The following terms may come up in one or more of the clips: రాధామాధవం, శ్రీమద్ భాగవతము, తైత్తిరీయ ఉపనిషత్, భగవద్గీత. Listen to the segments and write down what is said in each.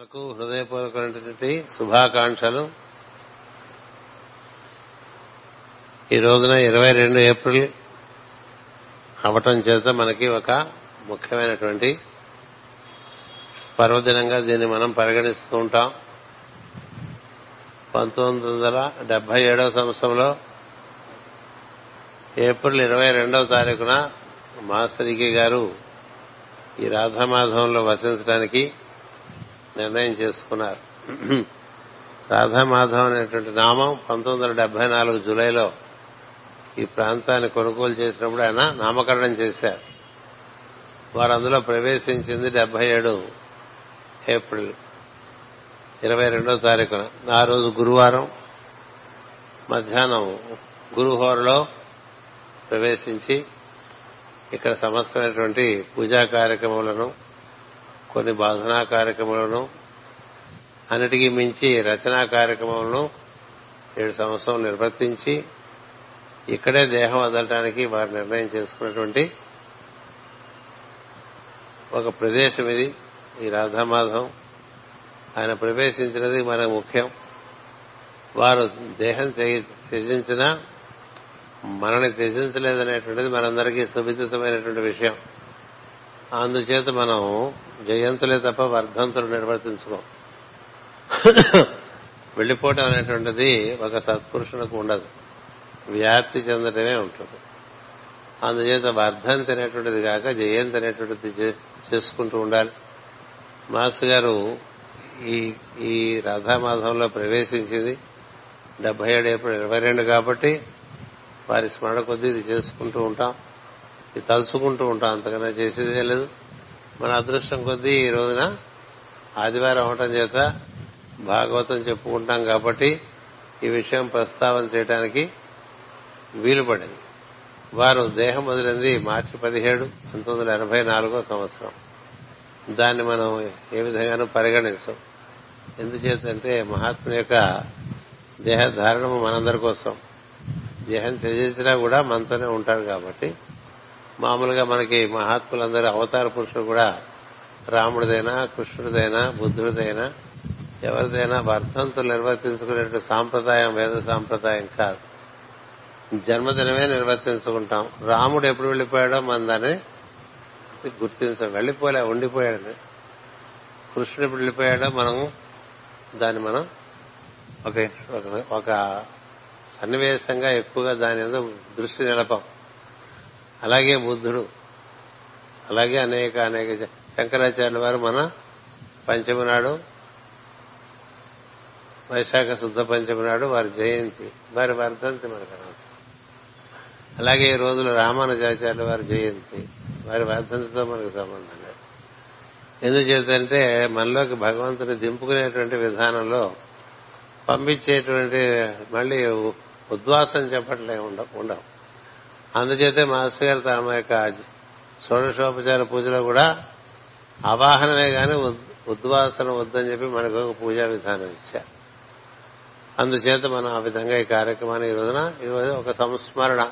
మనకు హృదయపూర్వకమైనటువంటి శుభాకాంక్షలు. ఈ రోజున 22 ఏప్రిల్ అవటం చేత మనకి ఒక ముఖ్యమైనటువంటి పర్వదినంగా దీన్ని మనం పరిగణిస్తూ ఉంటాం. 1977వ సంవత్సరంలో ఏప్రిల్ 22వ తారీఖున మాస్టరికి గారు ఈ రాధామాధవంలో వసించడానికి నిర్ణయం చేసుకున్నారు. రాధామాధవం అనేటువంటి నామం 1974 జూలైలో ఈ ప్రాంతాన్ని కొనుగోలు చేసినప్పుడు ఆయన నామకరణం చేశారు. వారు అందులో ప్రవేశించింది 77 ఏప్రిల్ 22వ తారీఖున. ఆ రోజు గురువారం మధ్యాహ్నం గురుహోరలో ప్రవేశించి ఇక్కడ సమస్తమైనటువంటి పూజా కార్యక్రమాలను, కొన్ని బాధనా కార్యక్రమాలను, అన్నిటికీ మించి రచనా కార్యక్రమాలను 7 సంవత్సరం నిర్వర్తించి ఇక్కడే దేహం వదలటానికి వారు నిర్ణయం చేసుకున్నటువంటి ఒక ప్రదేశం ఇది ఈ రాధామాధవం. ఆయన ప్రవేశించినది మనకు ముఖ్యం. వారు దేహం త్యజించినా మనల్ని త్యజించలేదనేటువంటిది మనందరికీ సువిదితమైనటువంటి విషయం. అందుచేత మనం జయంతులే తప్ప వర్ధంతులు నిర్వర్తించుకోం. వెళ్లిపోవటం అనేటువంటిది ఒక సత్పురుషులకు ఉండదు, వ్యాప్తి చెందటమే ఉంటుంది. అందుచేత వర్ధంతి అనేటువంటిది కాక జయంతి అనేటువంటిది చేసుకుంటూ ఉండాలి. మాస్ గారు ఈ రాధామాధవంలో ప్రవేశించింది 77 ఏప్రిల్ 22 కాబట్టి వారి స్మరణ కొద్దీ ఇది చేసుకుంటూ ఉంటాం, ఇది తలుచుకుంటూ ఉంటాం. అంతకన్నా చేసేదే లేదు. మన అదృష్టం కొద్దీ ఈ రోజున ఆదివారం అవటం చేత భాగవతం చెప్పుకుంటాం కాబట్టి ఈ విషయం ప్రస్తావన చేయడానికి వీలు పడింది. వారు దేహం వదిలింది మార్చి 17 1984వ సంవత్సరం. దాన్ని మనం ఏ విధంగానూ పరిగణించాం. ఎందుచేతంటే మహాత్ముని యొక్క దేహధారణము మనందరి కోసం. దేహం త్యజించినా కూడా మనతోనే ఉంటారు కాబట్టి మామూలుగా మనకి మహాత్ములందరూ అవతార పురుషులు కూడా రాముడిదైనా, కృష్ణుడిదైనా, బుద్ధుడిదైనా, ఎవరిదైనా వర్ధంతులు నిర్వర్తించుకునేటువంటి సాంప్రదాయం వేద సాంప్రదాయం కాదు. జన్మదినమే నిర్వర్తించుకుంటాం. రాముడు ఎప్పుడు వెళ్లిపోయాడో మన దాన్ని గుర్తించాం. వెళ్లిపోలే, ఉండిపోయాడు. కృష్ణుడు ఎప్పుడు వెళ్లిపోయాడో మనం దాన్ని ఒక సన్నివేశంగా ఎక్కువగా దాని మీద దృష్టి నిలపం. అలాగే బుద్ధుడు, అలాగే అనేక శంకరాచార్యుల వారు మన పంచమి నాడు, వైశాఖ శుద్ధ పంచమి నాడు వారి జయంతి, వారి వర్ధంతి మనకు అనవసరం. అలాగే ఈ రోజులు రామానుజాచార్యుల వారి జయంతి, వారి వర్ధంతితో మనకు సంబంధం లేదు. ఎందుచేతంటే మనలోకి భగవంతుని దింపుకునేటువంటి విధానంలో పంపించేటువంటి మళ్ళీ ఉద్వాసం చెప్పట్లే ఉండవు. అందుచేతే మాస్టర్ గారు తమ యొక్క షోడశోపచార పూజలో కూడా అవాహనమే కానీ ఉద్వాసన వద్దని చెప్పి మనకు ఒక పూజా విధానం ఇచ్చారు. అందుచేత మనం ఆ విధంగా ఈ కార్యక్రమాన్ని ఈ రోజున ఒక సంస్మరణ.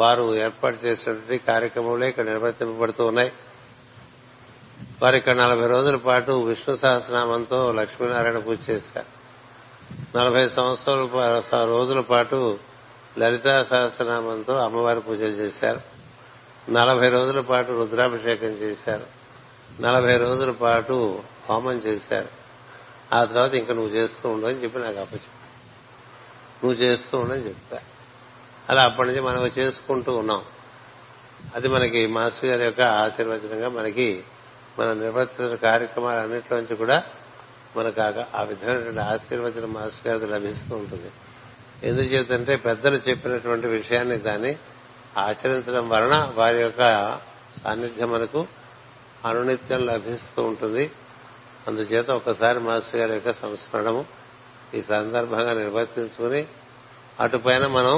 వారు ఏర్పాటు చేసినటువంటి కార్యక్రమంలో ఇక్కడ నిర్వర్తింపబడుతూ ఉన్నాయి. వారు ఇక్కడ 40 రోజుల పాటు విష్ణు సహస్రనామంతో లక్ష్మీనారాయణ పూజ చేశారు. 40 రోజుల పాటు లలితా సహస్రనామంతో అమ్మవారి పూజలు చేశారు. 40 రోజుల పాటు రుద్రాభిషేకం చేశారు. 40 రోజుల పాటు హోమం చేశారు. ఆ తర్వాత ఇంకా నువ్వు చేస్తూ ఉండని చెప్పి నాకు అప్పచెప్పు, నువ్వు చేస్తూ ఉండని చెప్తా. అలా అప్పటి నుంచి మనం చేసుకుంటూ ఉన్నాం. అది మనకి మాస్టర్ గారి యొక్క ఆశీర్వచనంగా మనకి మనం నిర్వర్తించిన కార్యక్రమాలన్నింటిలోంచి కూడా మనకు ఆ విధమైనటువంటి ఆశీర్వచనం మాస్టర్ గారికి లభిస్తూ ఉంటుంది. ఎందుచేతంటే పెద్దలు చెప్పినటువంటి విషయాన్ని దాన్ని ఆచరించడం వలన వారి యొక్క సాన్నిధ్యం మనకు అనునిత్యం లభిస్తూ ఉంటుంది. అందుచేత ఒకసారి మాస్టర్ గారి యొక్క సంస్మరణము ఈ సందర్భంగా నిర్వర్తించుకుని అటుపైన మనం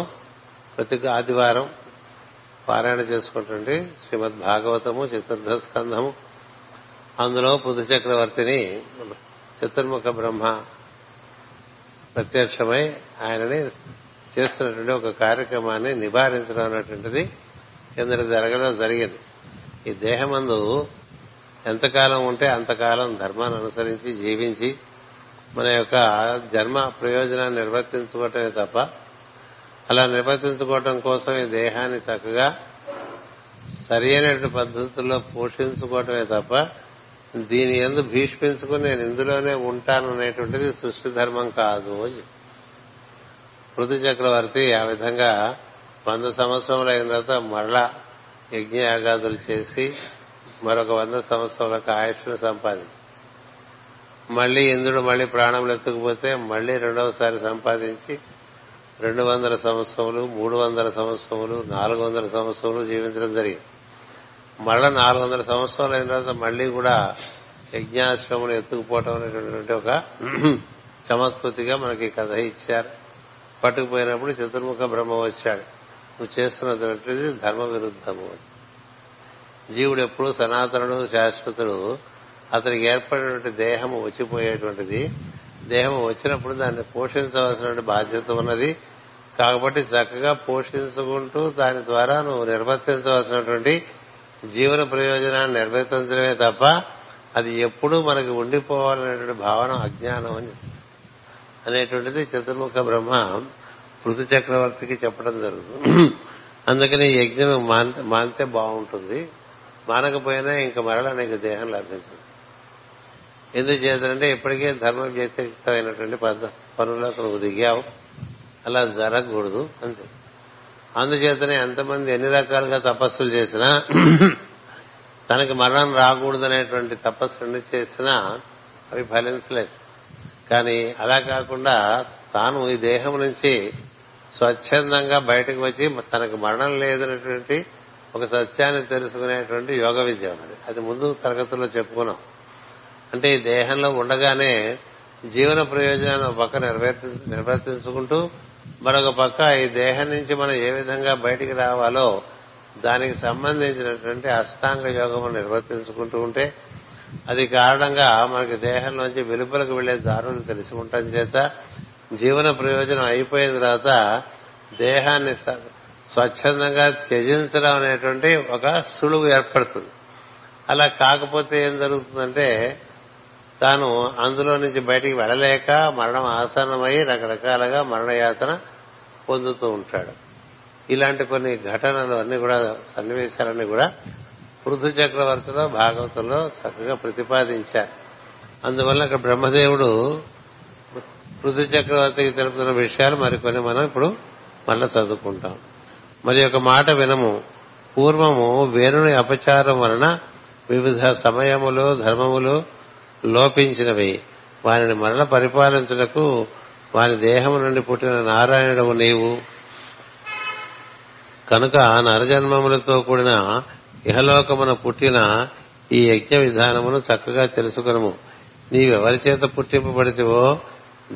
ప్రతి ఆదివారం పారాయణ చేసుకుంటుంటే శ్రీమద్ భాగవతము 4వ స్కంధము, అందులో పృథు చక్రవర్తిని చతుర్ముఖ బ్రహ్మ ప్రత్యక్షమై ఆయనని చేస్తున్నటువంటి ఒక కార్యక్రమాన్ని నివారించడం అనేటువంటిది కిందటి జరగడం జరిగింది. ఈ దేహమందు ఎంతకాలం ఉంటే అంతకాలం ధర్మాన్ని అనుసరించి జీవించి మన యొక్క జన్మ ప్రయోజనాన్ని నిర్వర్తించుకోవటమే తప్ప అలా నిర్వర్తించుకోవటం కోసం ఈ దేహాన్ని చక్కగా సరి అయిన పద్ధతుల్లో పోషించుకోవటమే తప్ప దీని యందు భీష్మించుకుని నేను ఇందులోనే ఉంటాననేటువంటిది సృష్టి ధర్మం కాదు. పృథు చక్రవర్తి ఆ విధంగా 100 సంవత్సరములు అయిన తర్వాత మరలా యజ్ఞయాగాదులు చేసి మరొక 100 సంవత్సరాలకు ఆయుష్ను సంపాదించి మళ్లీ ఇంద్రుడు మళ్లీ ప్రాణములు ఎత్తుకుపోతే మళ్లీ రెండవసారి సంపాదించి 200 సంవత్సరములు 300 సంవత్సరములు 400 సంవత్సరములు జీవించడం జరిగింది. మళ్ళా 400 సంవత్సరాలు అయిన తర్వాత మళ్లీ కూడా యజ్ఞాశ్రములు ఎత్తుకుపోవటం అనేటువంటి ఒక చమత్కృతిగా మనకి కథ ఇచ్చారు. పట్టుకుపోయినప్పుడు చతుర్ముఖ బ్రహ్మ వచ్చాడు, నువ్వు చేస్తున్నటువంటిది ధర్మ విరుద్ధము. జీవుడు ఎప్పుడు సనాతనుడు శాశ్వతుడు, అతనికి ఏర్పడినటువంటి దేహము వచ్చిపోయేటువంటిది. దేహం వచ్చినప్పుడు దాన్ని పోషించవలసిన బాధ్యత ఉన్నది కాబట్టి చక్కగా పోషించుకుంటూ దాని ద్వారా నువ్వు నిర్వర్తించవలసినటువంటి జీవన ప్రయోజనాన్ని నిర్వర్తించడమే తప్ప అది ఎప్పుడూ మనకి ఉండిపోవాలనేటువంటి భావన అజ్ఞానం అని అనేటువంటిది చతుర్ముఖ బ్రహ్మ పృథు చక్రవర్తికి చెప్పడం జరుగుతుంది. అందుకని యజ్ఞం మానితే బాగుంటుంది, మానకపోయినా ఇంకా మరలా నీకు దేహం లభించదు. ఎందుచేతంటే ఇప్పటికే ధర్మ వ్యతిరేకమైనటువంటి పనులు నువ్వు దిగావు, అలా జరగకూడదు అంతే. అందుచేతనే ఎంతమంది ఎన్ని రకాలుగా తపస్సులు చేసినా తనకి మరణం రాకూడదనేటువంటి తపస్సులన్నీ చేసినా అవి ఫలించలేదు. కానీ అలా కాకుండా తాను ఈ దేహం నుంచి స్వచ్ఛందంగా బయటకు వచ్చి తనకు మరణం లేదనేటువంటి ఒక సత్యాన్ని తెలుసుకునేటువంటి యోగ విద్య ఉన్నది. అది ముందు తరగతుల్లో చెప్పుకున్నాం. అంటే ఈ దేహంలో ఉండగానే జీవన ప్రయోజనాన్ని ఒక పక్క నిర్వర్తించుకుంటూ మరొక పక్క ఈ దేహం నుంచి మనం ఏ విధంగా బయటికి రావాలో దానికి సంబంధించినటువంటి అష్టాంగ యోగం నిర్వర్తించుకుంటూ ఉంటే అది కారణంగా మనకి దేహంలోంచి వెలుపలకు వెళ్లే దారులు తెలిసి ఉండటం చేత జీవన ప్రయోజనం అయిపోయిన తర్వాత దేహాన్ని స్వచ్ఛందంగా త్యజించడం అనేటువంటి ఒక సులువు ఏర్పడుతుంది. అలా కాకపోతే ఏం జరుగుతుందంటే తాను అందులో నుంచి బయటికి వెళ్లలేక మరణం ఆసన్నమై రకరకాలుగా మరణయాతన పొందుతూ ఉంటాడు. ఇలాంటి కొన్ని ఘటనలు అన్ని కూడా సన్నివేశాలన్నీ కూడా పృథు చక్రవర్తిలో భాగవతంలో చక్కగా ప్రతిపాదించారు. అందువల్ల అక్కడ బ్రహ్మదేవుడు పృథు చక్రవర్తికి తెలుపుతున్న విషయాలు మరికొన్ని మనం ఇప్పుడు మళ్ళా చదువుకుంటాం. మరి ఒక మాట వినము. పూర్వము వేణుని అపచారం వలన వివిధ సమయములు ధర్మములు లోపించినవి. వారిని మరల పరిపాలించుటకు వారి దేహము నుండి పుట్టిన నారాయణుడవు నీవు కనుక నరజన్మములతో కూడిన ఇహలోకమున పుట్టిన ఈ యజ్ఞ విధానమును చక్కగా తెలుసుకునుము. నీవెవరి చేత పుట్టింపబడితివో,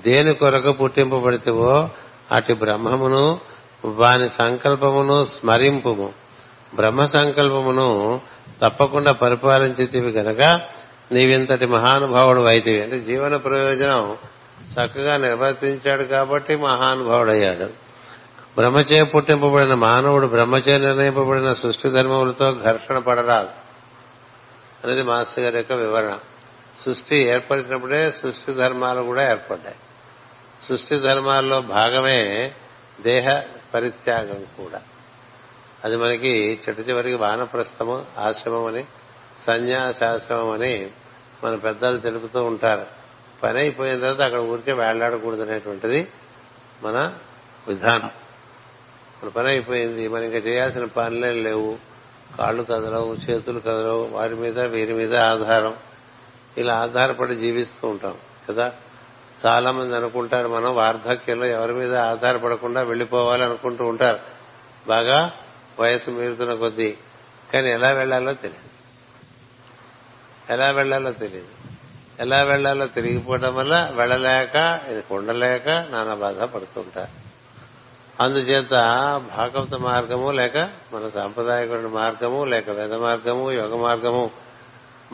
దేని కొరకు పుట్టింపబడితివో అటు బ్రహ్మమును వాని సంకల్పమును స్మరింపుము. బ్రహ్మ సంకల్పమును తప్పకుండా పరిపాలించితివి గనక నీవింతటి మహానుభావుడు అయితివి. అంటే జీవన ప్రయోజనం చక్కగా నిర్వర్తించాడు కాబట్టి మహానుభావుడయ్యాడు. బ్రహ్మచే పుట్టింపబడిన మానవుడు బ్రహ్మచే నిర్ణయింపబడిన సృష్టి ధర్మములతో ఘర్షణ పడరాదు అనేది మాస్టర్ గారి యొక్క వివరణ. సృష్టి ఏర్పడినప్పుడే సృష్టి ధర్మాలు కూడా ఏర్పడ్డాయి. సృష్టి ధర్మాల్లో భాగమే దేహ పరిత్యాగం కూడా. అది మనకి చిట్ట చివరికి వానప్రస్థము ఆశ్రమం అని సన్యాసాశ్రమం అని మన పెద్దలు తెలుపుతూ ఉంటారు. పని అయిపోయిన తర్వాత అక్కడ ఊరికే వేళ్లాడకూడదు అనేటువంటిది మన విధానం. మన పని అయిపోయింది, మనం ఇంకా చేయాల్సిన పనులే లేవు, కాళ్ళు కదలవు, చేతులు కదలవు, వారి మీద వీరి మీద ఆధారం ఇలా ఆధారపడి జీవిస్తూ ఉంటాం కదా. చాలా మంది అనుకుంటారు మనం వార్ధక్యంలో ఎవరి మీద ఆధారపడకుండా వెళ్లిపోవాలి అనుకుంటూ ఉంటారు బాగా వయసు మీరుతున్న కొద్దీ. కానీ ఎలా వెళ్లాలో తిరిగిపోవడం వల్ల వెళ్ళలేక ఇది ఉండలేక నానా బాధ పడుతుంటారు. అందుచేత భాగవత మార్గము లేక మన సాంప్రదాయకుడి మార్గము లేక వేద మార్గము యోగ మార్గము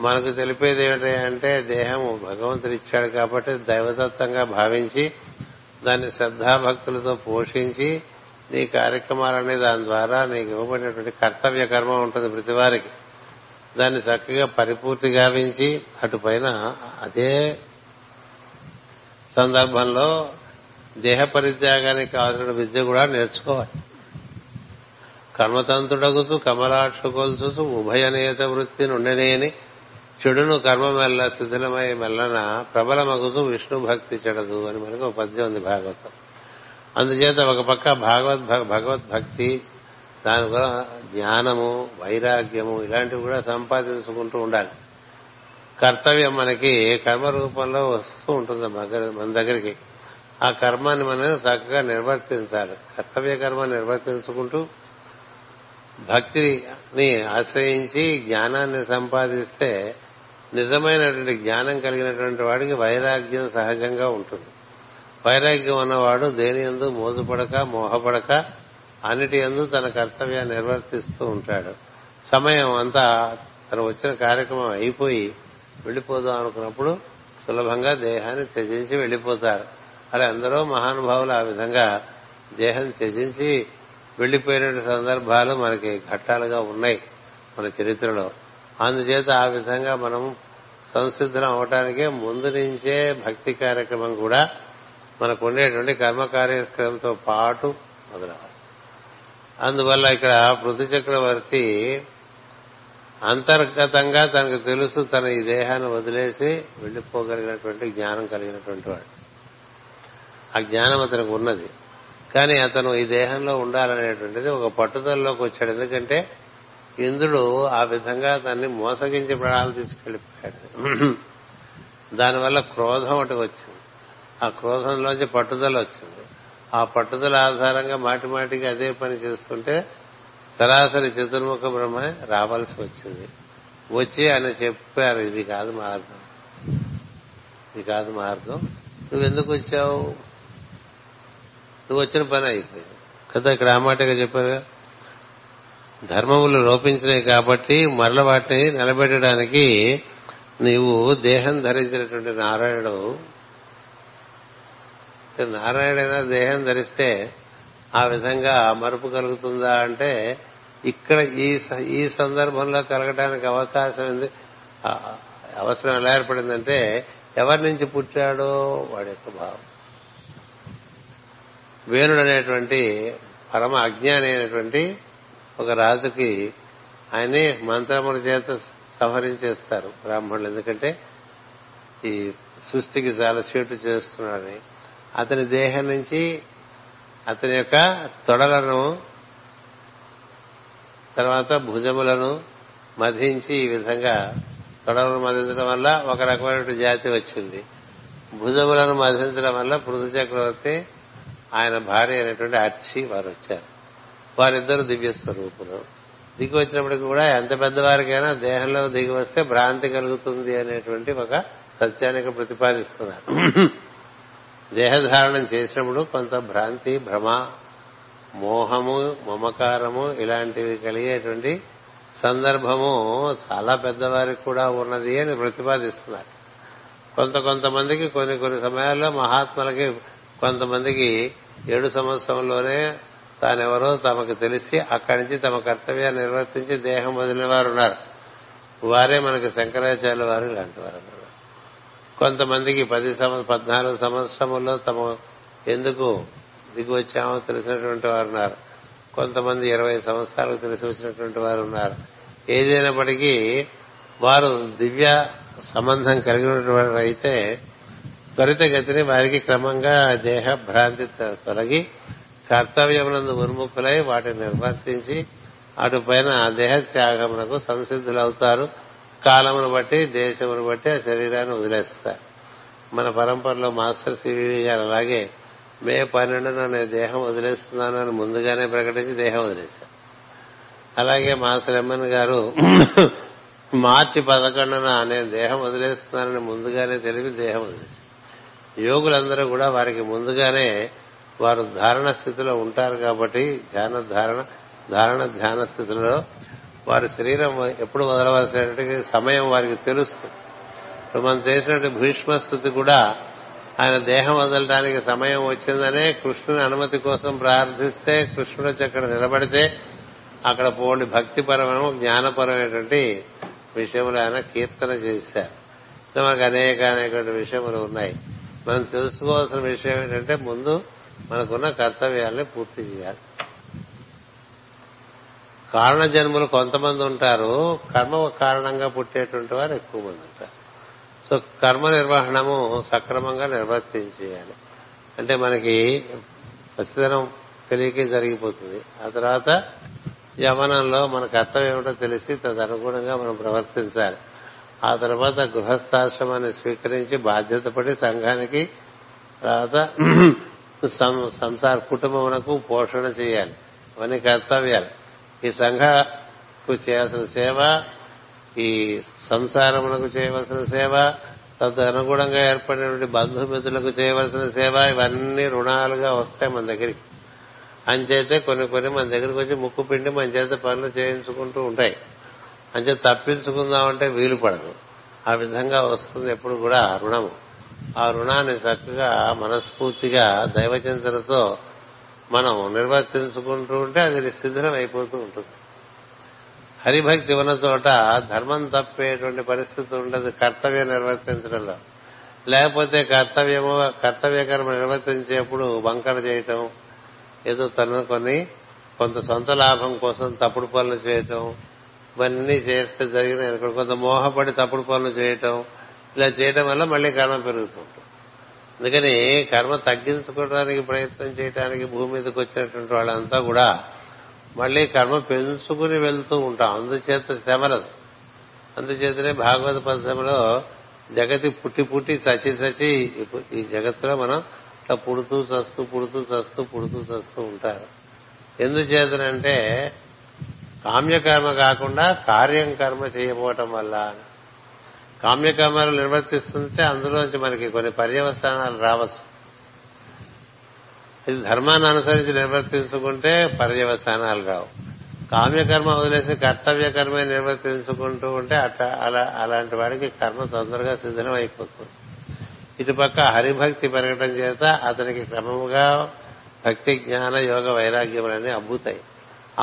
మనకు తెలిపేది ఏమిటంటే దేహము భగవంతుడు ఇచ్చాడు కాబట్టి దైవదత్తంగా భావించి దాన్ని శ్రద్ధాభక్తులతో పోషించి నీ కార్యక్రమాలనే దాని ద్వారా నీకు ఇవ్వబడినటువంటి కర్తవ్య కర్మ ఉంటుంది ప్రతివారికి. దాన్ని చక్కగా పరిపూర్తి గావించి అటుపైన అదే సందర్భంలో దేహ పరిత్యాగానికి కావలసిన విద్య కూడా నేర్చుకోవాలి. కర్మతంతుడగుతూ కమలాక్ష కొల్చుతూ ఉభయనేత వృత్తి నుండనేని చెడును కర్మ మెల్ల శిథిలమై మెల్లన ప్రబలమగుతూ విష్ణు భక్తి చెడదు అని మనకు ఒక పద్యం ఉంది భాగవతం. అందుచేత ఒక పక్క భగవద్భక్తి, దాని కూడా జ్ఞానము, వైరాగ్యము ఇలాంటివి కూడా సంపాదించుకుంటూ ఉండాలి. కర్తవ్యం మనకి కర్మ రూపంలో వస్తూ ఉంటుంది మన దగ్గరికి. ఆ కర్మాన్ని మనం చక్కగా నిర్వర్తించాలి. కర్తవ్య కర్మ నిర్వర్తించుకుంటూ భక్తిని ఆశ్రయించి జ్ఞానాన్ని సంపాదిస్తే నిజమైనటువంటి జ్ఞానం కలిగినటువంటి వాడికి వైరాగ్యం సహజంగా ఉంటుంది. వైరాగ్యం ఉన్నవాడు దేని యందు మోజుపడక మోహపడక అన్నిటి యందు తన కర్తవ్యాన్ని నిర్వర్తిస్తూ ఉంటాడు. సమయం అంతా తను వచ్చిన కార్యక్రమం అయిపోయి వెళ్లిపోదాం అనుకున్నప్పుడు సులభంగా దేహాన్ని త్యజించి వెళ్లిపోతారు. అలా అందరూ మహానుభావులు ఆ విధంగా దేహం త్యజించి వెళ్లిపోయిన సందర్భాలు మనకి ఘట్టాలుగా ఉన్నాయి మన చరిత్రలో. అందుచేత ఆ విధంగా మనం సంసిద్ధం అవటానికే ముందు నుంచే భక్తి కార్యక్రమం కూడా మనకు ఉండేటువంటి కర్మ కార్యక్రమంతో పాటు మొదలవాలి. అందువల్ల ఇక్కడ పృథు చక్రవర్తి అంతర్గతంగా తనకు తెలుసు, తన ఈ దేహాన్ని వదిలేసి వెళ్లిపోగలిగినటువంటి జ్ఞానం కలిగినటువంటి వాడు. ఆ జ్ఞానం అతనికి ఉన్నది. కానీ అతను ఈ దేహంలో ఉండాలనేటువంటిది ఒక పట్టుదలలోకి వచ్చాడు. ఎందుకంటే ఇంద్రుడు ఆ విధంగా దాన్ని మోసగించి ప్రాణాలు తీసుకెళ్లిపోయాడు. దానివల్ల క్రోధం ఒకటి వచ్చింది. ఆ క్రోధంలోంచి పట్టుదల వచ్చింది. ఆ పట్టుదల ఆధారంగా మాటిమాటికి అదే పని చేస్తుంటే సరాసరి చతుర్ముఖ బ్రహ్మ రావాల్సి వచ్చింది. వచ్చి ఆయన చెప్పారు, ఇది కాదు మార్గం, నువ్వెందుకు వచ్చావు, నువ్వు వచ్చిన పని అయిపోయింది కదా. ఇక్కడ ఆ మాటగా చెప్పారు, ధర్మములు లోపించినాయి కాబట్టి మరల వాటిని నిలబెట్టడానికి నీవు దేహం ధరించినటువంటి నారాయణుడు. నారాయణైనా దేహం ధరిస్తే ఆ విధంగా మరుపు కలుగుతుందా అంటే ఇక్కడ ఈ సందర్భంలో కలగడానికి అవసరం ఎలా ఏర్పడిందంటే ఎవరి నుంచి పుట్టాడో వాడి యొక్క భావం. వేణుడు అనేటువంటి పరమ అజ్ఞాని అయినటువంటి ఒక రాజుకి ఆయన్ని మంత్రముల చేత సంహరించేస్తారు బ్రాహ్మణులు. ఎందుకంటే ఈ సృష్టికి చాలా చీటు చేస్తున్నాడని అతని దేహం నుంచి అతని యొక్క తొడలను, తర్వాత భుజములను మధించి, ఈ విధంగా తొడలను మధించడం వల్ల ఒక రకమైన జాతి వచ్చింది. భుజములను మధించడం వల్ల పృథు చక్రవర్తి ఆయన భార్య అయినటువంటి అర్చి వారు వచ్చారు. వారిద్దరు దివ్య స్వరూపులు. దిగి వచ్చినప్పటికీ కూడా ఎంత పెద్దవారికైనా దేహంలో దిగి వస్తే భ్రాంతి కలుగుతుంది అనేటువంటి ఒక సత్యానికి ప్రతిపాదిస్తున్నారు. దేహధారణం చేసినప్పుడు కొంత భ్రాంతి, భ్రమ, మోహము, మమకారము ఇలాంటివి కలిగేటువంటి సందర్భము చాలా పెద్దవారికి కూడా ఉన్నది అని ప్రతిపాదిస్తున్నారు. కొంతమందికి కొన్ని సమయాల్లో మహాత్ములకి కొంతమందికి 7 సంవత్సరంలోనే తానెవరో తమకు తెలిసి అక్కడి నుంచి తమ కర్తవ్యాన్ని నిర్వర్తించి దేహం వదిలిన వారు ఉన్నారు. వారే మనకు శంకరాచార్యుల వారు ఇలాంటి వారు. కొంతమందికి 14 సంవత్సరముల్లో తమ ఎందుకు దిగి వచ్చామో తెలిసినటువంటి వారు ఉన్నారు. కొంతమంది 20 సంవత్సరాలకు తెలిసి వచ్చినటువంటి వారు ఉన్నారు. ఏదైనప్పటికీ వారు దివ్య సంబంధం కలిగినటువంటి వారు అయితే త్వరితగతిని వారికి క్రమంగా దేహ భ్రాంతి తొలగి కర్తవ్యములందు ఉన్ముఖులై వాటిని నిర్వర్తించి అటుపైన దేహ త్యాగమునకు సంసిద్ధులవుతారు. కాలమును బట్టి, దేశమును బట్టి ఆ శరీరాన్ని వదిలేస్తారు. మన పరంపరలో మాస్టర్ సివి గారు అలాగే మే 12న నేను దేహం వదిలేస్తున్నాను అని ముందుగానే ప్రకటించి దేహం వదిలేశారు. అలాగే మాస్టర్ ఎమ్మెన్ గారు మార్చి 11న నేను దేహం వదిలేస్తున్నానని ముందుగానే తెలిపి దేహం వదిలేశారు. యోగులందరూ కూడా వారికి ముందుగానే వారు ధారణ స్థితిలో ఉంటారు కాబట్టి ధ్యాన స్థితిలో వారి శరీరం ఎప్పుడు వదలవలసిన సమయం వారికి తెలుస్తుంది. ఇప్పుడు మనం చేసినట్టు భీష్మస్థితి కూడా ఆయన దేహం వదలడానికి సమయం వచ్చిందనే కృష్ణుని అనుమతి కోసం ప్రార్థిస్తే, కృష్ణుడు వచ్చి అక్కడ నిలబడితే అక్కడ పోండి భక్తిపరమైన జ్ఞానపరమైనటువంటి విషయములు ఆయన కీర్తన చేశారు. మనకు అనేక అనేకటువంటి విషయములు ఉన్నాయి. మనం తెలుసుకోవాల్సిన విషయం ఏంటంటే ముందు మనకున్న కర్తవ్యాలని పూర్తి చేయాలి. కారణ జన్మలు కొంతమంది ఉంటారు, కర్మ కారణంగా పుట్టేటువంటి వారు ఎక్కువ మంది ఉంటారు. సో కర్మ నిర్వహణము సక్రమంగా నిర్వర్తించేయాలి. అంటే మనకి ప్రతిదినం తెలియకే జరిగిపోతుంది. ఆ తర్వాత యవనంలో మన కర్తవ్యం ఏమిటో తెలిసి తదనుగుణంగా మనం ప్రవర్తించాలి. ఆ తర్వాత గృహస్థాశ్రమాన్ని స్వీకరించి బాధ్యత పడి సంఘానికి, తర్వాత సంసార కుటుంబమునకు పోషణ చేయాలి. అవన్నీ కర్తవ్యాలు. ఈ సంఘకు చేయాల్సిన సేవ, ఈ సంసారమునకు చేయవలసిన సేవ, తదనుగుణంగా ఏర్పడినటువంటి బంధుమిత్రులకు చేయవలసిన సేవ, ఇవన్నీ రుణాలుగా వస్తాయి మన దగ్గరికి. అంచేతే కొన్ని కొన్ని మన దగ్గరికి వచ్చి ముక్కు పిండి మన చేత పనులు చేయించుకుంటూ ఉంటాయి. అంచేత తప్పించుకుందామంటే వీలు పడదు. ఆ విధంగా వస్తుంది ఎప్పుడు కూడా రుణము. ఆ రుణాన్ని చక్కగా మనస్ఫూర్తిగా దైవచింతనతో మనం నిర్వర్తించుకుంటూ ఉంటే అది సిద్ధం అయిపోతూ ఉంటుంది. హరిభక్తి ఉన్న చోట ధర్మం తప్పేటువంటి పరిస్థితి ఉండదు కర్తవ్యం నిర్వర్తించడంలో. లేకపోతే కర్తవ్యకర్మ నిర్వర్తించేప్పుడు వంకర చేయటం, ఏదో తన కొంత సొంత లాభం కోసం తప్పుడు పనులు చేయటం, ఇవన్నీ చేస్తే జరిగినాయి. కొంత మోహపడి తప్పుడు పనులు చేయటం, ఇలా చేయడం వల్ల మళ్లీ కర్మ పెరుగుతుంటుంది. అందుకని కర్మ తగ్గించుకోవడానికి ప్రయత్నం చేయడానికి భూమి మీదకి వచ్చినటువంటి వాళ్ళంతా కూడా మళ్లీ కర్మ పెంచుకుని వెళ్తూ ఉంటాం. అందుచేత తెమలదు. అందుచేతనే భాగవత పద్యంలో జగతి పుట్టి పుట్టి చచ్చి చచ్చి ఈ జగత్తులో మనం ఇట్లా పుడుతూ చస్తూ ఉంటారు. ఎందుచేతనంటే కామ్యకర్మ కాకుండా కార్యం కర్మ చేయబోవటం వల్ల. కామ్యకర్మలు నిర్వర్తిస్తుంటే అందులోంచి మనకి కొన్ని పర్యవసానాలు రావచ్చు. ఇది ధర్మాన్ని అనుసరించి నిర్వర్తించుకుంటే పర్యవసానాలు రావు. కామ్యకర్మ వదిలేసి కర్తవ్య కర్మే నిర్వర్తించుకుంటూ ఉంటే అలాంటి వాడికి కర్మ తొందరగా సిద్ధం అయిపోతుంది. ఇటుపక్క హరిభక్తి పెరగడం చేత అతనికి క్రమముగా భక్తి జ్ఞాన యోగ వైరాగ్యములన్నీ అబ్బుతాయి.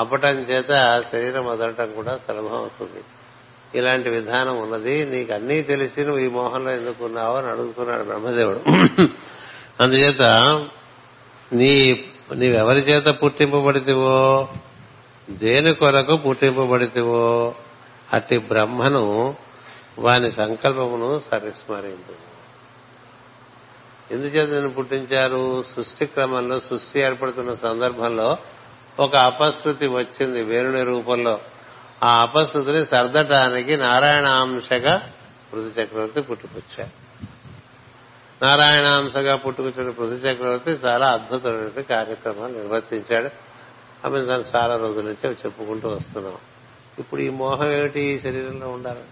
అబ్బటం చేత శరీరం వదలటం కూడా సులభం అవుతుంది. ఇలాంటి విధానం ఉన్నది. నీకు అన్నీ తెలిసి నువ్వు ఈ మోహంలో ఎందుకున్నావు అని అడుగుతున్నాడు బ్రహ్మదేవుడు. అందుచేత నీవెవరి చేత పుట్టింపబడితివో, దేని కొరకు పుట్టింపబడితివో, అట్టి బ్రహ్మను వాని సంకల్పమును సరిస్మరించు. ఎందుచేత నేను పుట్టించారు? సృష్టి క్రమంలో, సృష్టి ఏర్పడుతున్న సందర్భంలో ఒక అపశృతి వచ్చింది వేణుని రూపంలో. ఆ అపశృతిని సర్దటానికి నారాయణాంశగా పృథు చక్రవర్తి పుట్టుకొచ్చారు. నారాయణాంశగా పుట్టుకొచ్చిన పృథు చక్రవర్తి చాలా అద్భుతమైన కార్యక్రమాలు నిర్వర్తించాడు. ఆమె దాన్ని చాలా రోజుల నుంచి చెప్పుకుంటూ వస్తున్నాం. ఇప్పుడు ఈ మోహం ఏమిటి? ఈ శరీరంలో ఉండాలి.